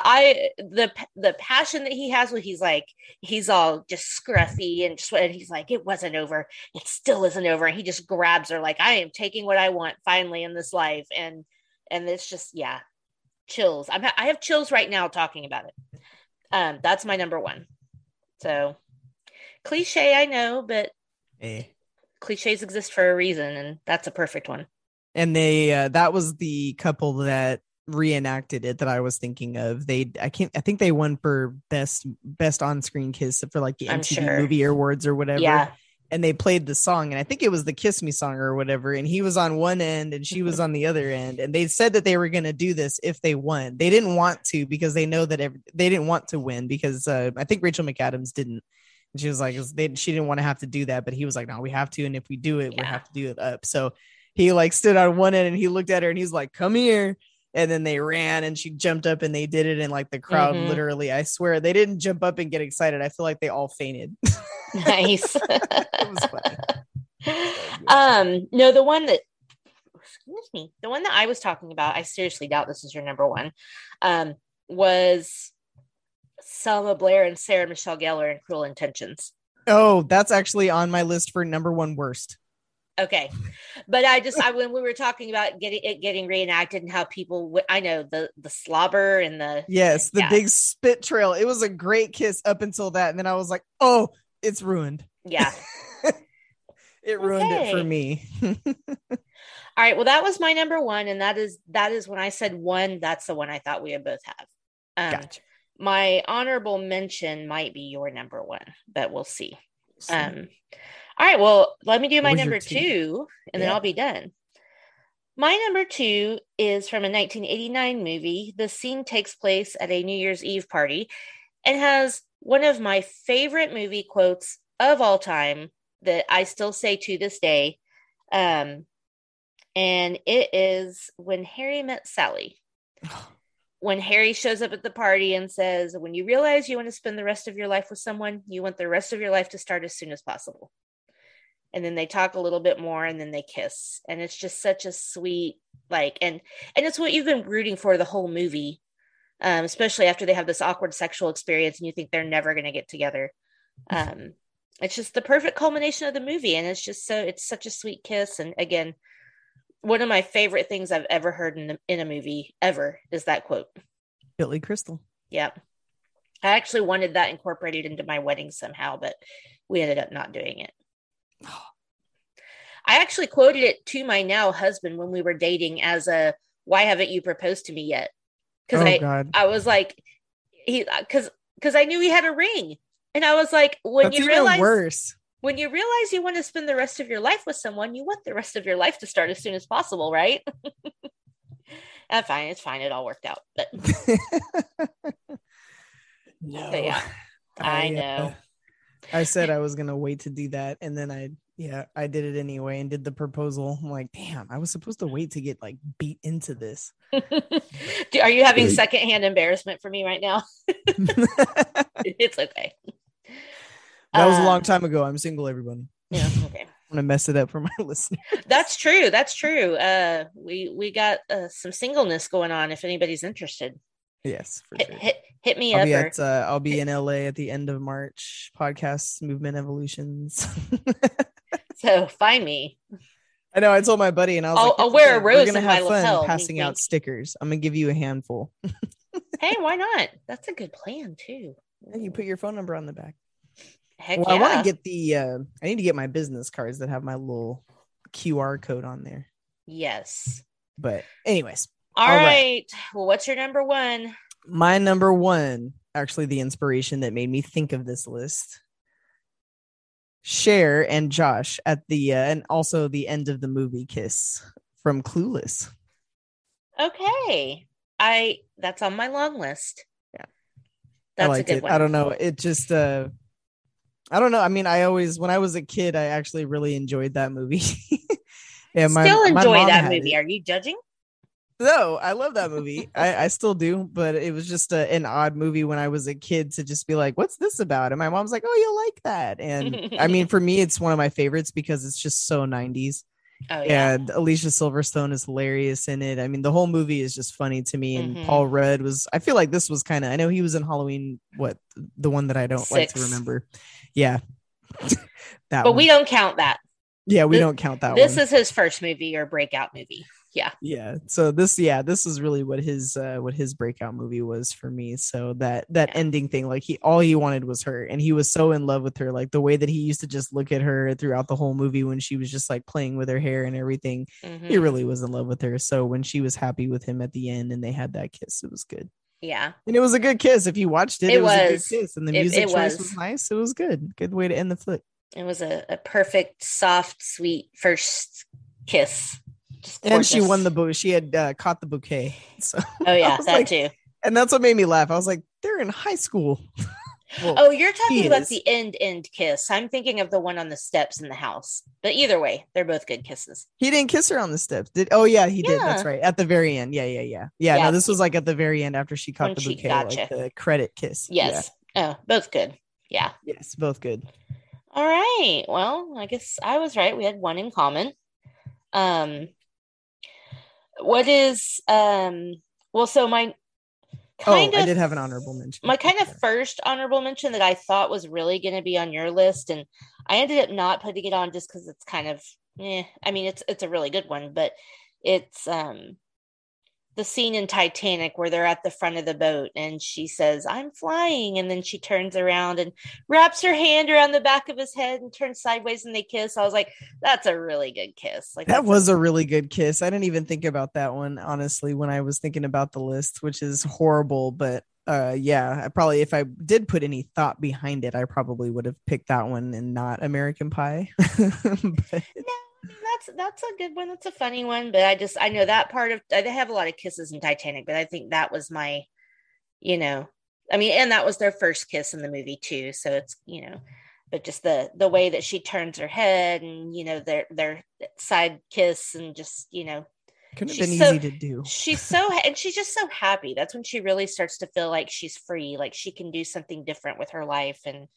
The passion that he has when he's all just scruffy and sweat. And he's like, it wasn't over. It still isn't over. And he just grabs her. Like, I am taking what I want finally in this life. And it's just, chills. I have chills right now talking about it. That's my number one. So cliche, I know, but cliches exist for a reason, and that's a perfect one. And they that was the couple that reenacted it that I was thinking of. I think they won for best on-screen kiss for like the MTV Movie Awards or whatever. Yeah. And they played the song, and I think it was the Kiss Me song or whatever. And he was on one end and she was on the other end. And they said that they were going to do this if they won. They didn't want to because they know that they didn't want to win because I think Rachel McAdams didn't. And she was like, she didn't want to have to do that. But he was like, no, we have to. And if we do it, we have to do it up. So he like stood on one end and he looked at her and he's like, come here. And then they ran and she jumped up and they did it. And like the crowd literally, I swear, they didn't jump up and get excited. I feel like they all fainted. Nice. It was funny. No, the one that I was talking about, I seriously doubt this is your number one, was Selma Blair and Sarah Michelle Gellar in Cruel Intentions. Oh, that's actually on my list for number one worst. Okay, but when we were talking about getting reenacted and how people I know the slobber and the big spit trail. It was a great kiss up until that, and then I was like, oh, it's ruined. Yeah, ruined it for me. All right, well, that was my number one, and that is when I said one. That's the one I thought we would both have. Gotcha. My honorable mention might be your number one, but we'll see. All right, well, let me do my number two, and then I'll be done. My number two is from a 1989 movie. The scene takes place at a New Year's Eve party and has one of my favorite movie quotes of all time that I still say to this day. And it is when Harry met Sally. When Harry shows up at the party and says, when you realize you want to spend the rest of your life with someone, you want the rest of your life to start as soon as possible. And then they talk a little bit more and then they kiss. And it's just such a sweet, and it's what you've been rooting for the whole movie. Especially after they have this awkward sexual experience and you think they're never going to get together. It's just the perfect culmination of the movie. And it's just it's such a sweet kiss. And again, one of my favorite things I've ever heard in a movie ever is that quote. Billy Crystal. Yep. I actually wanted that incorporated into my wedding somehow, but we ended up not doing it. I actually quoted it to my now husband when we were dating as a, why haven't you proposed to me yet? Because I was like, because I knew he had a ring. And I was like, when you realize you want to spend the rest of your life with someone, you want the rest of your life to start as soon as possible, right? It's fine. It all worked out. But I know. I said I was going to wait to do that. And then I Yeah, I did it anyway and did the proposal. I'm like, damn, I was supposed to wait to get like beat into this. Are you having secondhand embarrassment for me right now? It's okay. That was a long time ago. I'm single, everyone. Yeah, okay. I'm gonna mess it up for my listeners. That's true. That's true. We got some singleness going on. If anybody's interested, yes, for sure. Hit me up. I'll be in LA at the end of March. Podcast Movement Evolutions. So find me. I know. I told my buddy, and I was I'll wear a rose. We're gonna have fun passing out stickers. I'm gonna give you a handful. Hey, why not? That's a good plan too. And you put your phone number on the back. Heck well, yeah. I want to get I need to get my business cards that have my little QR code on there. Yes. But anyways. All right. Well, what's your number one? My number one, actually the inspiration that made me think of this list. Cher and Josh at the, and also the end of the movie kiss from Clueless. Okay. That's on my long list. Yeah. That's a good one. I don't know. It just, I don't know. I mean, when I was a kid, I actually really enjoyed that movie. Yeah, still enjoy that movie. Are you judging? No, I love that movie. I still do. But it was just an odd movie when I was a kid to just be like, what's this about? And my mom's like, oh, you'll like that. And I mean, for me, it's one of my favorites because it's just so 90s. Oh, yeah. And Alicia Silverstone is hilarious in it. I mean, the whole movie is just funny to me. And Paul Rudd I feel like this was kind of, I know he was in Halloween, the one that I don't like to remember. Yeah. But we don't count that. Yeah, we don't count that. This is his first movie or breakout movie. Yeah. Yeah. So this is really what his breakout movie was for me. So that ending thing, like all he wanted was her, and he was so in love with her. Like the way that he used to just look at her throughout the whole movie when she was just like playing with her hair and everything. Mm-hmm. He really was in love with her. So when she was happy with him at the end and they had that kiss, it was good. Yeah. And it was a good kiss. If you watched it, it was a good kiss, and the music choice was nice. It was good. Good way to end the flick. It was a perfect, soft, sweet first kiss. And she won the book. She had caught the bouquet. So oh yeah, that too. And that's what made me laugh. I was like, they're in high school. Well, oh, you're talking about the end kiss. I'm thinking of the one on the steps in the house. But either way, they're both good kisses. He didn't kiss her on the steps, did? Oh yeah, he did. That's right. At the very end. Yeah. No, this was like at the very end after she caught the bouquet, like the credit kiss. Yes. Yeah. Oh, both good. Yeah. Yes, both good. All right. Well, I guess I was right. We had one in common. What is so my kind of, I did have an honorable mention. My kind of first honorable mention that I thought was really going to be on your list, and I ended up not putting it on just because it's kind of I mean, it's a really good one, but it's the scene in Titanic where they're at the front of the boat and she says, "I'm flying," and then she turns around and wraps her hand around the back of his head and turns sideways and they kiss. I was like, that's a really good kiss. Like that was a really good kiss. I didn't even think about that one, honestly, when I was thinking about the list, which is horrible, but yeah, I probably, if I did put any thought behind it, I probably would have picked that one and not American Pie. But... No. That's a good one. That's a funny one, but I know that part of, they have a lot of kisses in Titanic, but I think that was my, and that was their first kiss in the movie too. So it's, but just the way that she turns her head and, their side kiss and just, couldn't have been easy to do. And she's just so happy. That's when she really starts to feel like she's free. Like she can do something different with her life and,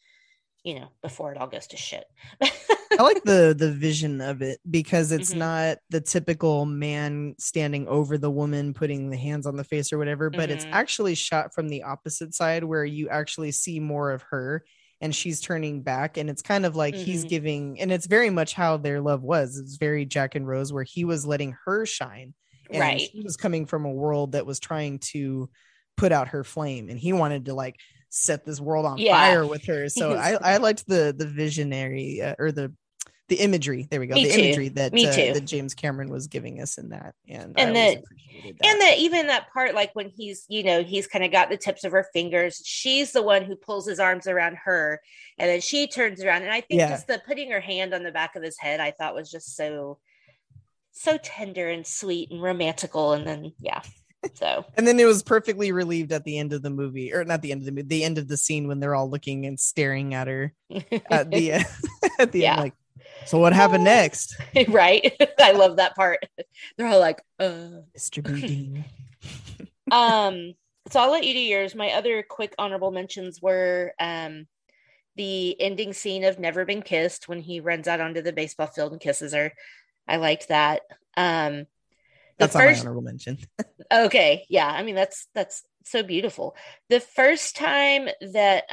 before it all goes to shit. I like the vision of it because it's not the typical man standing over the woman, putting the hands on the face or whatever, but it's actually shot from the opposite side where you actually see more of her and she's turning back. And it's kind of like he's giving, and it's very much how their love was. It's very Jack and Rose, where he was letting her shine. And he was coming from a world that was trying to put out her flame. And he wanted to like set this world on fire with her. So I liked the visionary or the imagery. There we go. Imagery that James Cameron was giving us in that. And I appreciated that. And that even that part, like when he's, he's kind of got the tips of her fingers. She's the one who pulls his arms around her and then she turns around. And I think just the putting her hand on the back of his head, I thought was just so tender and sweet and romantical. And then, and then it was perfectly relieved at the end of the movie, or not the end of the movie, the end of the scene when they're all looking and staring at her at the end, like, So what happened next? Right. I love that part. They're all like, distributing. So I'll let you do yours. My other quick honorable mentions were the ending scene of Never Been Kissed when he runs out onto the baseball field and kisses her. I liked that. That's my honorable mention. Okay. Yeah. I mean, that's so beautiful. The first time that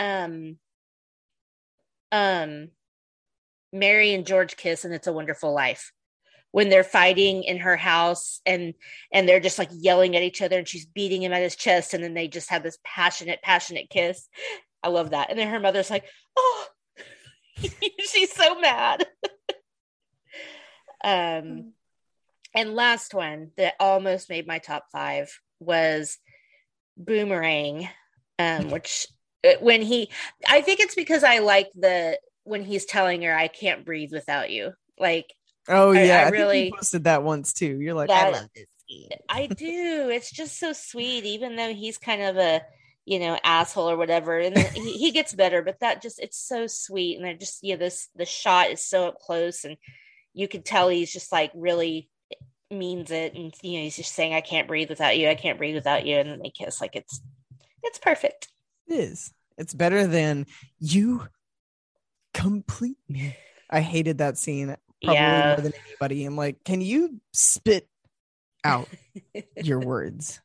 Mary and George kiss in It's a Wonderful Life, when they're fighting in her house and they're just like yelling at each other and she's beating him at his chest. And then they just have this passionate kiss. I love that. And then her mother's like, oh, she's so mad. And last one that almost made my top five was Boomerang, which when I think it's because I like when he's telling her, I can't breathe without you. Like, oh yeah, I really think you posted that once too. You're like, I love this scene. I do. It's just so sweet, even though he's kind of a, asshole or whatever. And then he gets better, but that just, it's so sweet. And I just, the shot is so up close and you can tell he's just like really means it. And, he's just saying, I can't breathe without you. I can't breathe without you. And then they kiss. Like it's perfect. It is. It's better than you complete me. I hated that scene probably more than anybody. I'm like, can you spit out your words?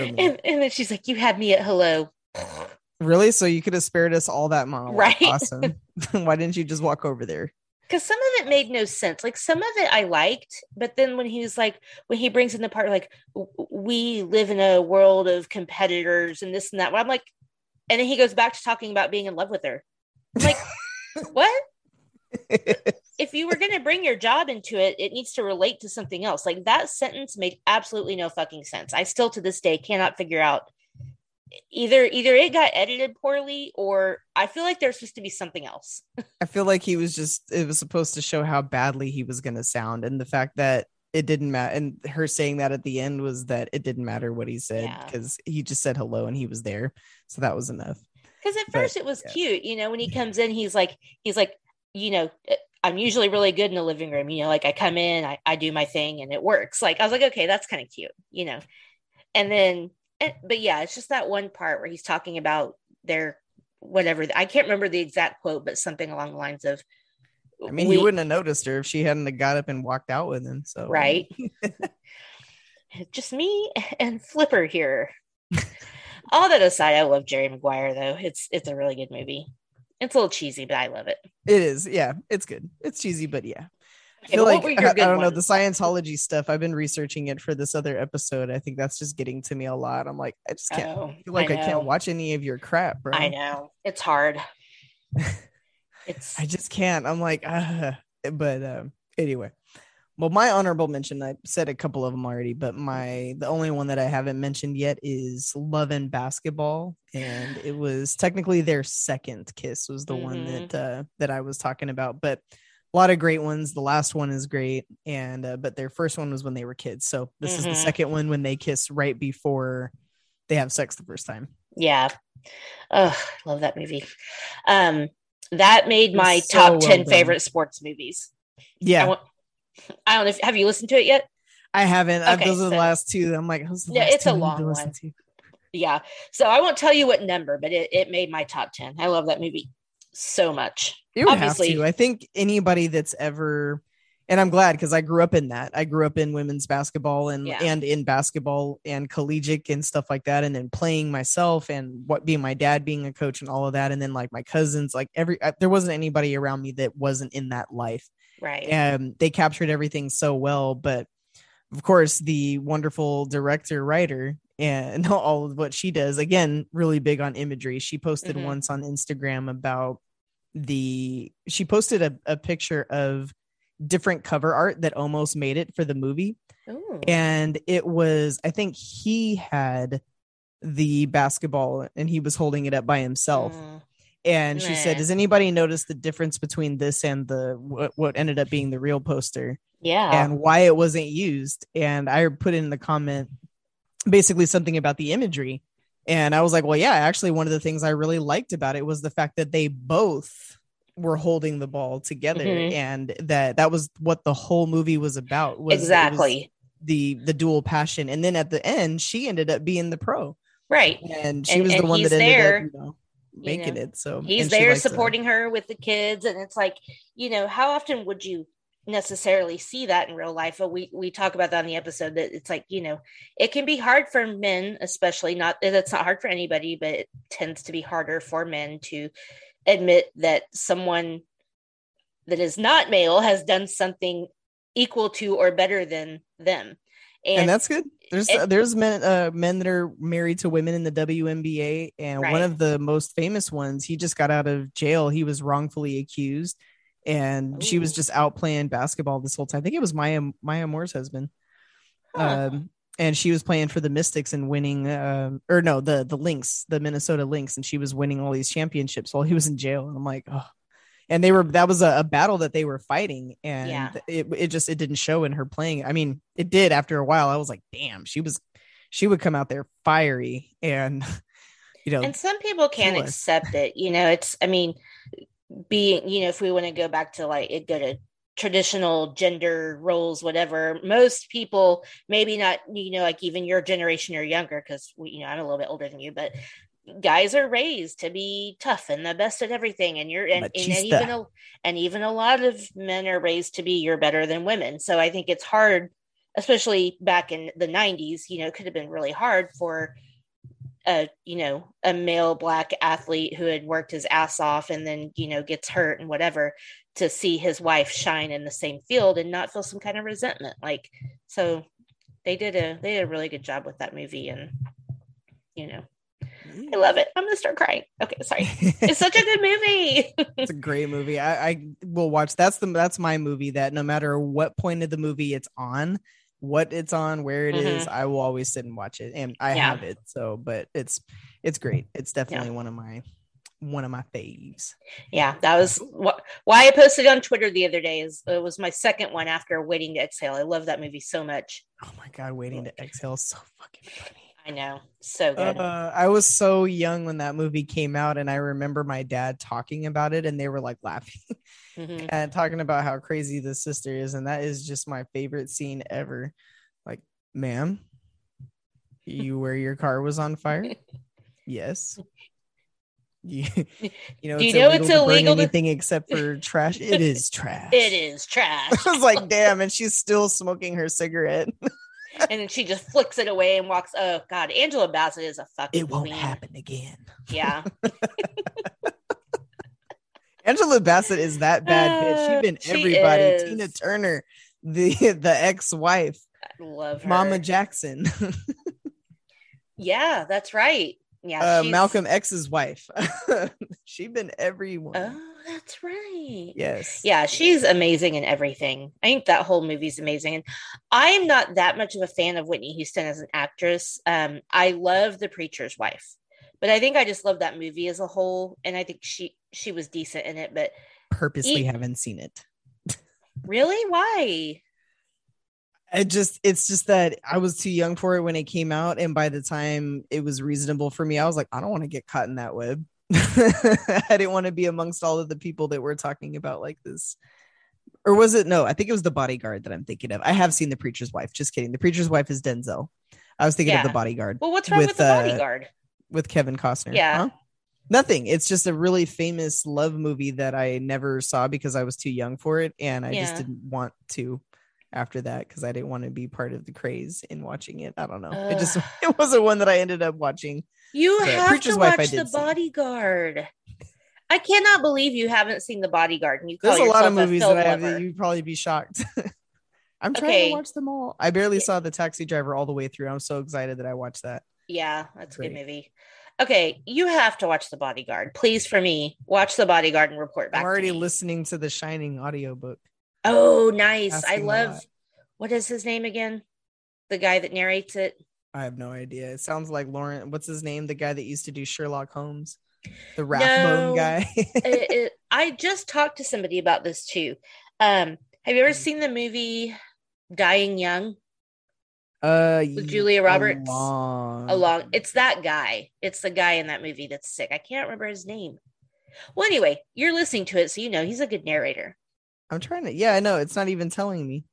And then she's like, you had me at hello. Really? So you could have spared us all that monologue. Right. Awesome. Why didn't you just walk over there? Because some of it made no sense. Like some of it I liked, but then when he brings in the part like we live in a world of competitors and this and that, well, I'm like, and then he goes back to talking about being in love with her. I'm like, what? If you were going to bring your job into it, it needs to relate to something else. Like that sentence made absolutely no fucking sense. I still to this day cannot figure out either it got edited poorly or I feel like there's supposed to be something else. I feel like it was supposed to show how badly he was going to sound. And the fact that it didn't matter. And her saying that at the end was that it didn't matter what he said because he just said hello and he was there. So that was enough. Because at first it was cute. When he comes in, he's like, I'm usually really good in the living room. Like I come in, I do my thing and it works. Like I was like, okay, that's kind of cute, and then. But yeah, it's just that one part where he's talking about their whatever. I can't remember the exact quote, but something along the lines of. I mean, he wouldn't have noticed her if she hadn't got up and walked out with him. So right. Just me and Flipper here. All that aside, I love Jerry Maguire, though. It's a really good movie. It's a little cheesy, but I love it. It is. Yeah, it's good. It's cheesy, but yeah. I feel like, I don't know, the Scientology stuff, I've been researching it for this other episode. I think that's just getting to me a lot. I'm like, I just can't. I feel like I can't watch any of your crap, bro. I know. It's hard. I just can't. I'm like, but anyway. Well, my honorable mention, I said a couple of them already, but the only one that I haven't mentioned yet is Love and Basketball. And it was technically their second kiss was the one that I was talking about. But a lot of great ones. The last one is great. And, but their first one was when they were kids. So this is the second one when they kiss right before they have sex the first time. Yeah. Oh, love that movie. That made my top 10 favorite sports movies. Yeah. I don't know have you listened to it yet? I haven't. Okay, those are the last two. I'm like, it's a long one. Yeah. So I won't tell you what number, but it made my top 10. I love that movie so much. You would have to. I think anybody that's ever, and I'm glad because I grew up in that. I grew up in women's basketball and in basketball and collegiate and stuff like that. And then playing myself and being my dad, being a coach and all of that. And then like my cousins, like there wasn't anybody around me that wasn't in that life. Right. And they captured everything so well. But of course, the wonderful director, writer, and all of what she does, again, really big on imagery. She posted once on Instagram about she posted a picture of different cover art that almost made it for the movie. Ooh. And it was, I think he had the basketball and he was holding it up by himself. And she said, does anybody notice the difference between this and the what ended up being the real poster? Yeah. And why it wasn't used. And I put in the comment basically something about the imagery, and I was like, well, yeah, actually one of the things I really liked about it was the fact that they both were holding the ball together. Mm-hmm. And that was what the whole movie was about. Was, exactly. Was the dual passion. And then at the end, she ended up being the pro. Right. And she was the one that ended up, making it. So he's there supporting her with the kids. And it's like, how often would you necessarily see that in real life? But we talk about that on the episode, that it's like, it can be hard for men, especially, that's not hard for anybody, but it tends to be harder for men to admit that someone that is not male has done something equal to or better than them. And that's good. There's men that are married to women in the WNBA, and right. One of the most famous ones, he just got out of jail. He was wrongfully accused, and She was just out playing basketball this whole time. I think it was Maya Moore's husband, and she was playing for the Mystics and winning, the Lynx, the Minnesota Lynx, and she was winning all these championships while he was in jail. And I'm like, oh. And that was a battle that they were fighting, and it didn't show in her playing. I mean, it did after a while. I was like, damn, she would come out there fiery, and and some people can't accept it. If we want to go back to go to traditional gender roles, whatever, most people, maybe not, even your generation or younger, because I'm a little bit older than you, but guys are raised to be tough and the best at everything, and even a lot of men are raised to be you're better than women. So I think it's hard, especially back in the 90s, it could have been really hard for a male black athlete who had worked his ass off and then gets hurt and whatever, to see his wife shine in the same field and not feel some kind of resentment. So they did a really good job with that movie, and I love it. I'm gonna start crying. Okay, sorry. It's such a good movie. It's a great movie. I will watch. That's my movie that no matter what point of the movie it's on, what it's on, where it is, I will always sit and watch it. And I have it. So, but it's great. It's definitely one of my faves. Yeah, that was why I posted on Twitter the other day. It was my second one after Waiting to Exhale. I love that movie so much. Oh my God, Waiting to Exhale is so fucking funny. I know. So good. I was so young when that movie came out, and I remember my dad talking about it, and they were like laughing and talking about how crazy the sister is. And that is just my favorite scene ever. Like, ma'am, you where your car was on fire? Yes. It's illegal to burn anything except for trash. It is trash. It is trash. I was like, damn. And she's still smoking her cigarette. And then she just flicks it away and walks. Oh God, Angela Bassett is a fucking. It won't happen again. Yeah. Angela Bassett is that bad bitch. She's been everybody. Is. Tina Turner, the ex-wife. I love her. Mama Jackson. Yeah, that's right. Yeah, Malcolm X's wife. She's been everyone. Oh, that's right. Yes. Yeah, she's amazing in everything. I think that whole movie's amazing. And I'm not that much of a fan of Whitney Houston as an actress. I love The Preacher's Wife, but I think I just love that movie as a whole. And I think she was decent in it, but purposely haven't seen it. Really? Why? It's just that I was too young for it when it came out. And by the time it was reasonable for me, I was like, I don't want to get caught in that web. I didn't want to be amongst all of the people that we're talking about like this. Or was it? No, I think it was The Bodyguard that I'm thinking of. I have seen The Preacher's Wife. Just kidding. The Preacher's Wife is Denzel. I was thinking of The Bodyguard. Well, what's wrong with The Bodyguard? With Kevin Costner. Yeah. Huh? Nothing. It's just a really famous love movie that I never saw because I was too young for it. And I just didn't want to. After that, because I didn't want to be part of the craze in watching it. I don't know. It wasn't one that I ended up watching. You have to watch The Bodyguard. I cannot believe you haven't seen The Bodyguard. And you call yourself a film lover. There's a lot of movies that I have that you'd probably be shocked. I'm trying to watch them all. I barely saw The Taxi Driver all the way through. I'm so excited that I watched that. Yeah, that's a good movie. Okay, you have to watch The Bodyguard. Please, for me, watch The Bodyguard and report back. I'm already listening to the Shining audiobook. Oh, nice. I love, what is his name again? The guy that narrates it? I have no idea. It sounds like Lauren. What's his name? The guy that used to do Sherlock Holmes, the Rathbone guy. I just talked to somebody about this too. Have you ever seen the movie Dying Young? With Julia Roberts? It's that guy. It's the guy in that movie that's sick. I can't remember his name. Well, anyway, you're listening to it, so you know he's a good narrator. I'm trying to. Yeah, I know. It's not even telling me.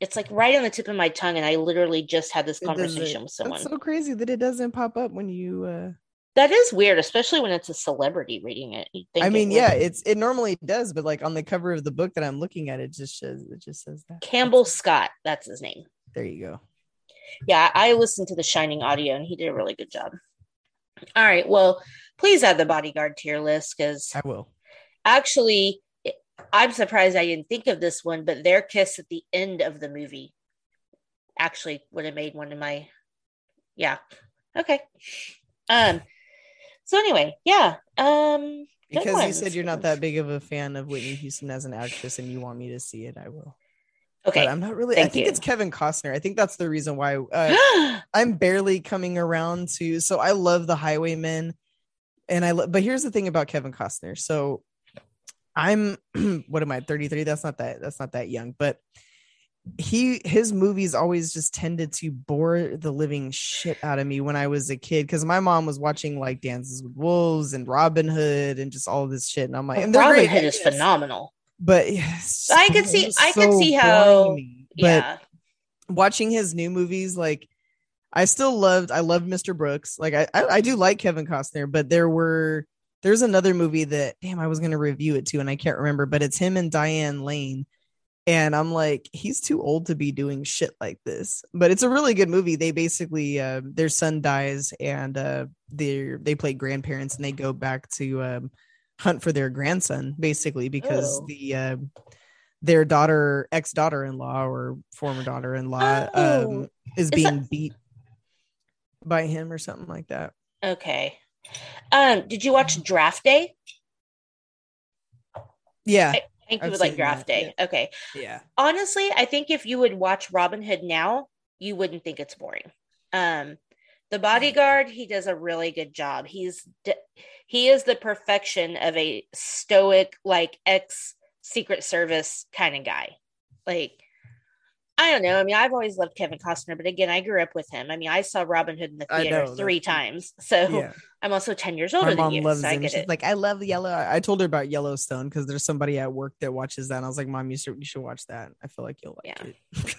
It's like right on the tip of my tongue, and I literally just had this conversation with someone. It's so crazy that it doesn't pop up when you. That is weird, especially when it's a celebrity reading it. It normally does, but like on the cover of the book that I'm looking at, it just says that. Campbell Scott, that's his name. There you go. Yeah, I listened to the Shining audio, and he did a really good job. All right, well, please add The Bodyguard to your list, because I will. Actually, I'm surprised I didn't think of this one, but their kiss at the end of the movie actually would have made one of my. Yeah. Okay. So anyway, yeah. Because you said you're not that big of a fan of Whitney Houston as an actress, and you want me to see it, I will. Okay, but I'm not really. I think it's Kevin Costner. I think that's the reason why I'm barely coming around to. So I love The Highwaymen, but here's the thing about Kevin Costner. So I'm what am I, 33? That's not that young, but his movies always just tended to bore the living shit out of me when I was a kid, because my mom was watching like Dances with Wolves and Robin Hood and just all this shit, and I'm like, Robin Hood is phenomenal, but yes, I could see how. Yeah, but watching his new movies, like I loved Mr. Brooks. Like I do like Kevin Costner, but there's another movie that I was going to review it too, and I can't remember, but it's him and Diane Lane. And I'm like, he's too old to be doing shit like this. But it's a really good movie. They basically, their son dies, and they play grandparents, and they go back to hunt for their grandson, basically, because their daughter, ex-daughter-in-law or former daughter-in-law is being beat by him or something like that. Okay. Did you watch Draft Day? Yeah. I think you would like Draft Day. Yeah. Okay. Yeah. Honestly, I think if you would watch Robin Hood now, you wouldn't think it's boring. The Bodyguard, he does a really good job. He is the perfection of a stoic, like ex-Secret Service kind of guy. Like, I don't know. I mean, I've always loved Kevin Costner, but again, I grew up with him. I mean, I saw Robin Hood in the theater three times. So yeah. I'm also 10 years older than you. Loves so I get it. Like, I love Yellow. I told her about Yellowstone because there's somebody at work that watches that. And I was like, Mom, you should watch that. I feel like you'll like it.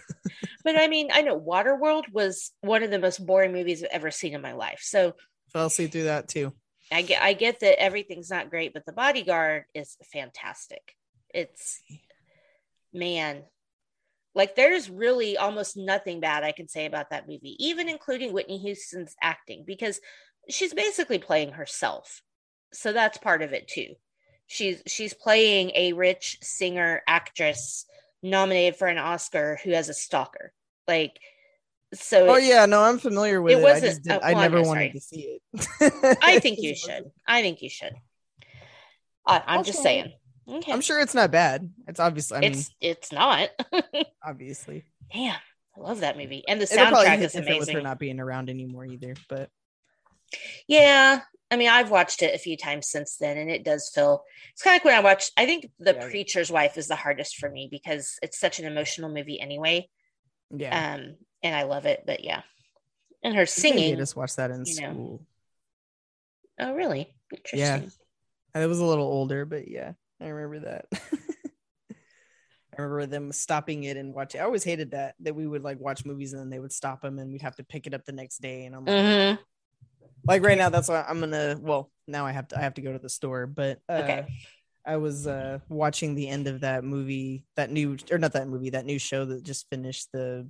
But I mean, I know Waterworld was one of the most boring movies I've ever seen in my life. So I'll see through that too. I get that everything's not great, but The Bodyguard is fantastic. It's, man. Like, there's really almost nothing bad I can say about that movie, even including Whitney Houston's acting, because she's basically playing herself. So that's part of it, too. She's playing a rich singer actress nominated for an Oscar who has a stalker. Like, so. Oh, yeah. No, I'm familiar with it. I never wanted to see it. I think you should. I'm just saying. Okay. I'm sure it's not bad. It's obviously. It's not. Obviously. Damn, I love that movie, and the soundtrack is amazing. With her not being around anymore either, but. Yeah, I mean, I've watched it a few times since then, and it does feel. It's kind of like when I watched. I think Preacher's Wife is the hardest for me because it's such an emotional movie anyway. Yeah. And I love it, but yeah, and her singing. You just watched that in school. Know. Oh, really? Interesting. Yeah, it was a little older, but yeah. I remember that. I remember them stopping it and watching. I always hated that we would like watch movies and then they would stop them and we'd have to pick it up the next day. And I'm like, like right now, that's why I'm gonna. Well, now I have to go to the store. But okay. I was watching the end of that movie, that new show that just finished. The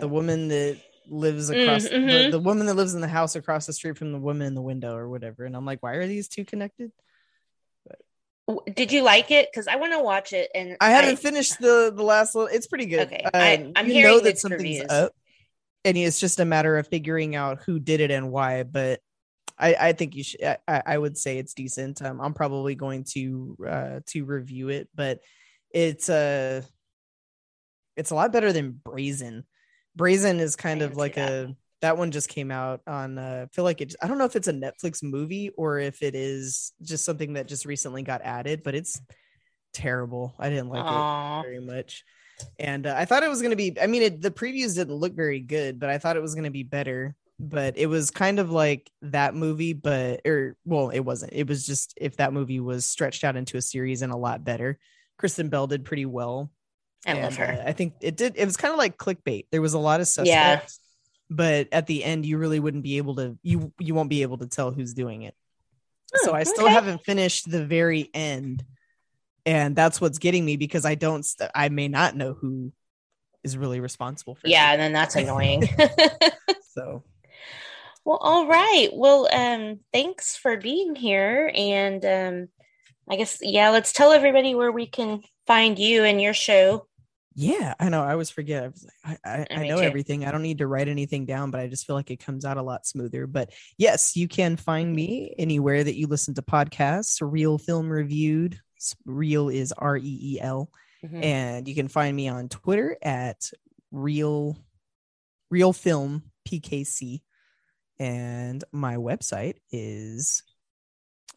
woman that lives across the woman that lives in the house across the street from the woman in the window or whatever. And I'm like, why are these two connected? Did you like it? Because I want to watch it, and I haven't finished the last little. It's pretty good. Okay, I'm you hearing know that something's reviews. Up, and it's just a matter of figuring out who did it and why. But I think you should. I would say it's decent. I'm probably going to review it, but it's a lot better than Brazen. Brazen is kind of like that one just came out on I feel like I don't know if it's a Netflix movie or if it is just something that just recently got added, but it's terrible. I didn't like it very much. And I thought it was going to be, the previews didn't look very good, but I thought it was going to be better. But it was kind of like that movie, it wasn't. It was just if that movie was stretched out into a series and a lot better. Kristen Bell did pretty well. I love her. I think it did. It was kind of like clickbait. There was a lot of suspects, but at the end, you really wouldn't be able to. You won't be able to tell who's doing it. So I still haven't finished the very end, and that's what's getting me because I may not know who is really responsible for. Yeah, and then that's annoying. So. Well, all right. Well, thanks for being here, and I guess let's tell everybody where we can find you and your show. Yeah, I know. I always forget. I was like, I know everything. I don't need to write anything down, but I just feel like it comes out a lot smoother. But yes, you can find me anywhere that you listen to podcasts. Reel Film Reviewed. Reel is R-E-E-L. Mm-hmm. And you can find me on Twitter at Reel Film PKC. And my website is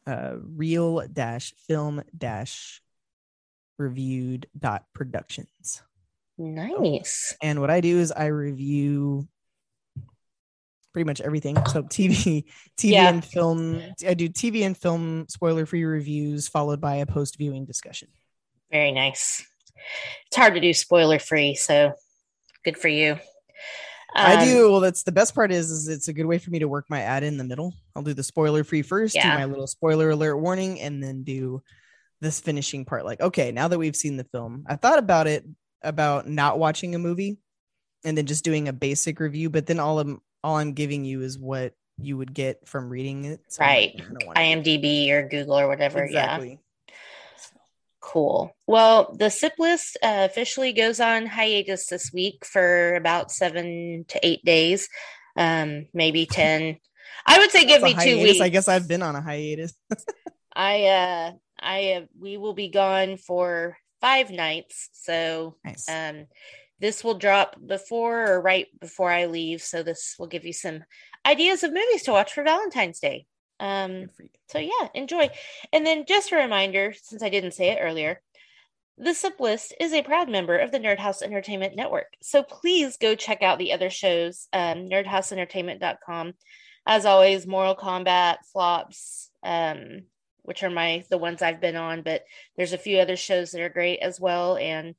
reel-film-reviewed.productions. Nice. And what I do is I review pretty much everything. So TV and film. I do TV and film spoiler-free reviews followed by a post-viewing discussion. Very nice. It's hard to do spoiler-free, so good for you. I do. Well, that's the best part is it's a good way for me to work my ad in the middle. I'll do the spoiler-free first, do my little spoiler alert warning, and then do this finishing part. Like, okay, now that we've seen the film, I thought about not watching a movie and then just doing a basic review, but then all I'm giving you is what you would get from reading it. So right. IMDb or Google or whatever. Exactly. Yeah. Cool. Well, the Sip List officially goes on hiatus this week for about 7 to 8 days, maybe 10. I would say give me 2 weeks. I guess I've been on a hiatus. We will be gone for 5 nights. So nice. This will drop before or right before I leave. So this will give you some ideas of movies to watch for Valentine's Day. So yeah, enjoy. And then just a reminder, since I didn't say it earlier, The Sip List is a proud member of the Nerd House Entertainment Network. So please go check out the other shows, nerdhouseentertainment.com. As always, Mortal Kombat, Flops, which are the ones I've been on, but there's a few other shows that are great as well. And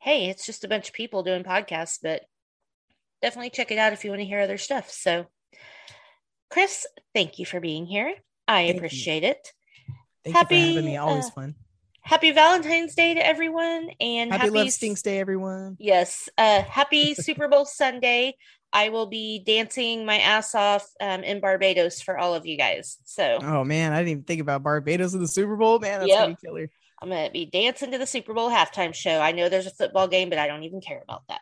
hey, it's just a bunch of people doing podcasts, but definitely check it out if you want to hear other stuff. So Kris, thank you for being here. I appreciate it. Thank you for having me. Always fun. Happy Valentine's Day to everyone. And happy Love Stinks Day, everyone. Yes. Happy Super Bowl Sunday. I will be dancing my ass off in Barbados for all of you guys. So, oh man, I didn't even think about Barbados in the Super Bowl, man. That's gonna be killer. I'm gonna be dancing to the Super Bowl halftime show. I know there's a football game, but I don't even care about that.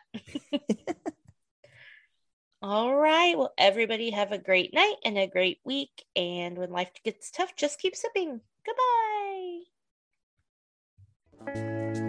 All right. Well, everybody have a great night and a great week. And when life gets tough, just keep sipping. Goodbye.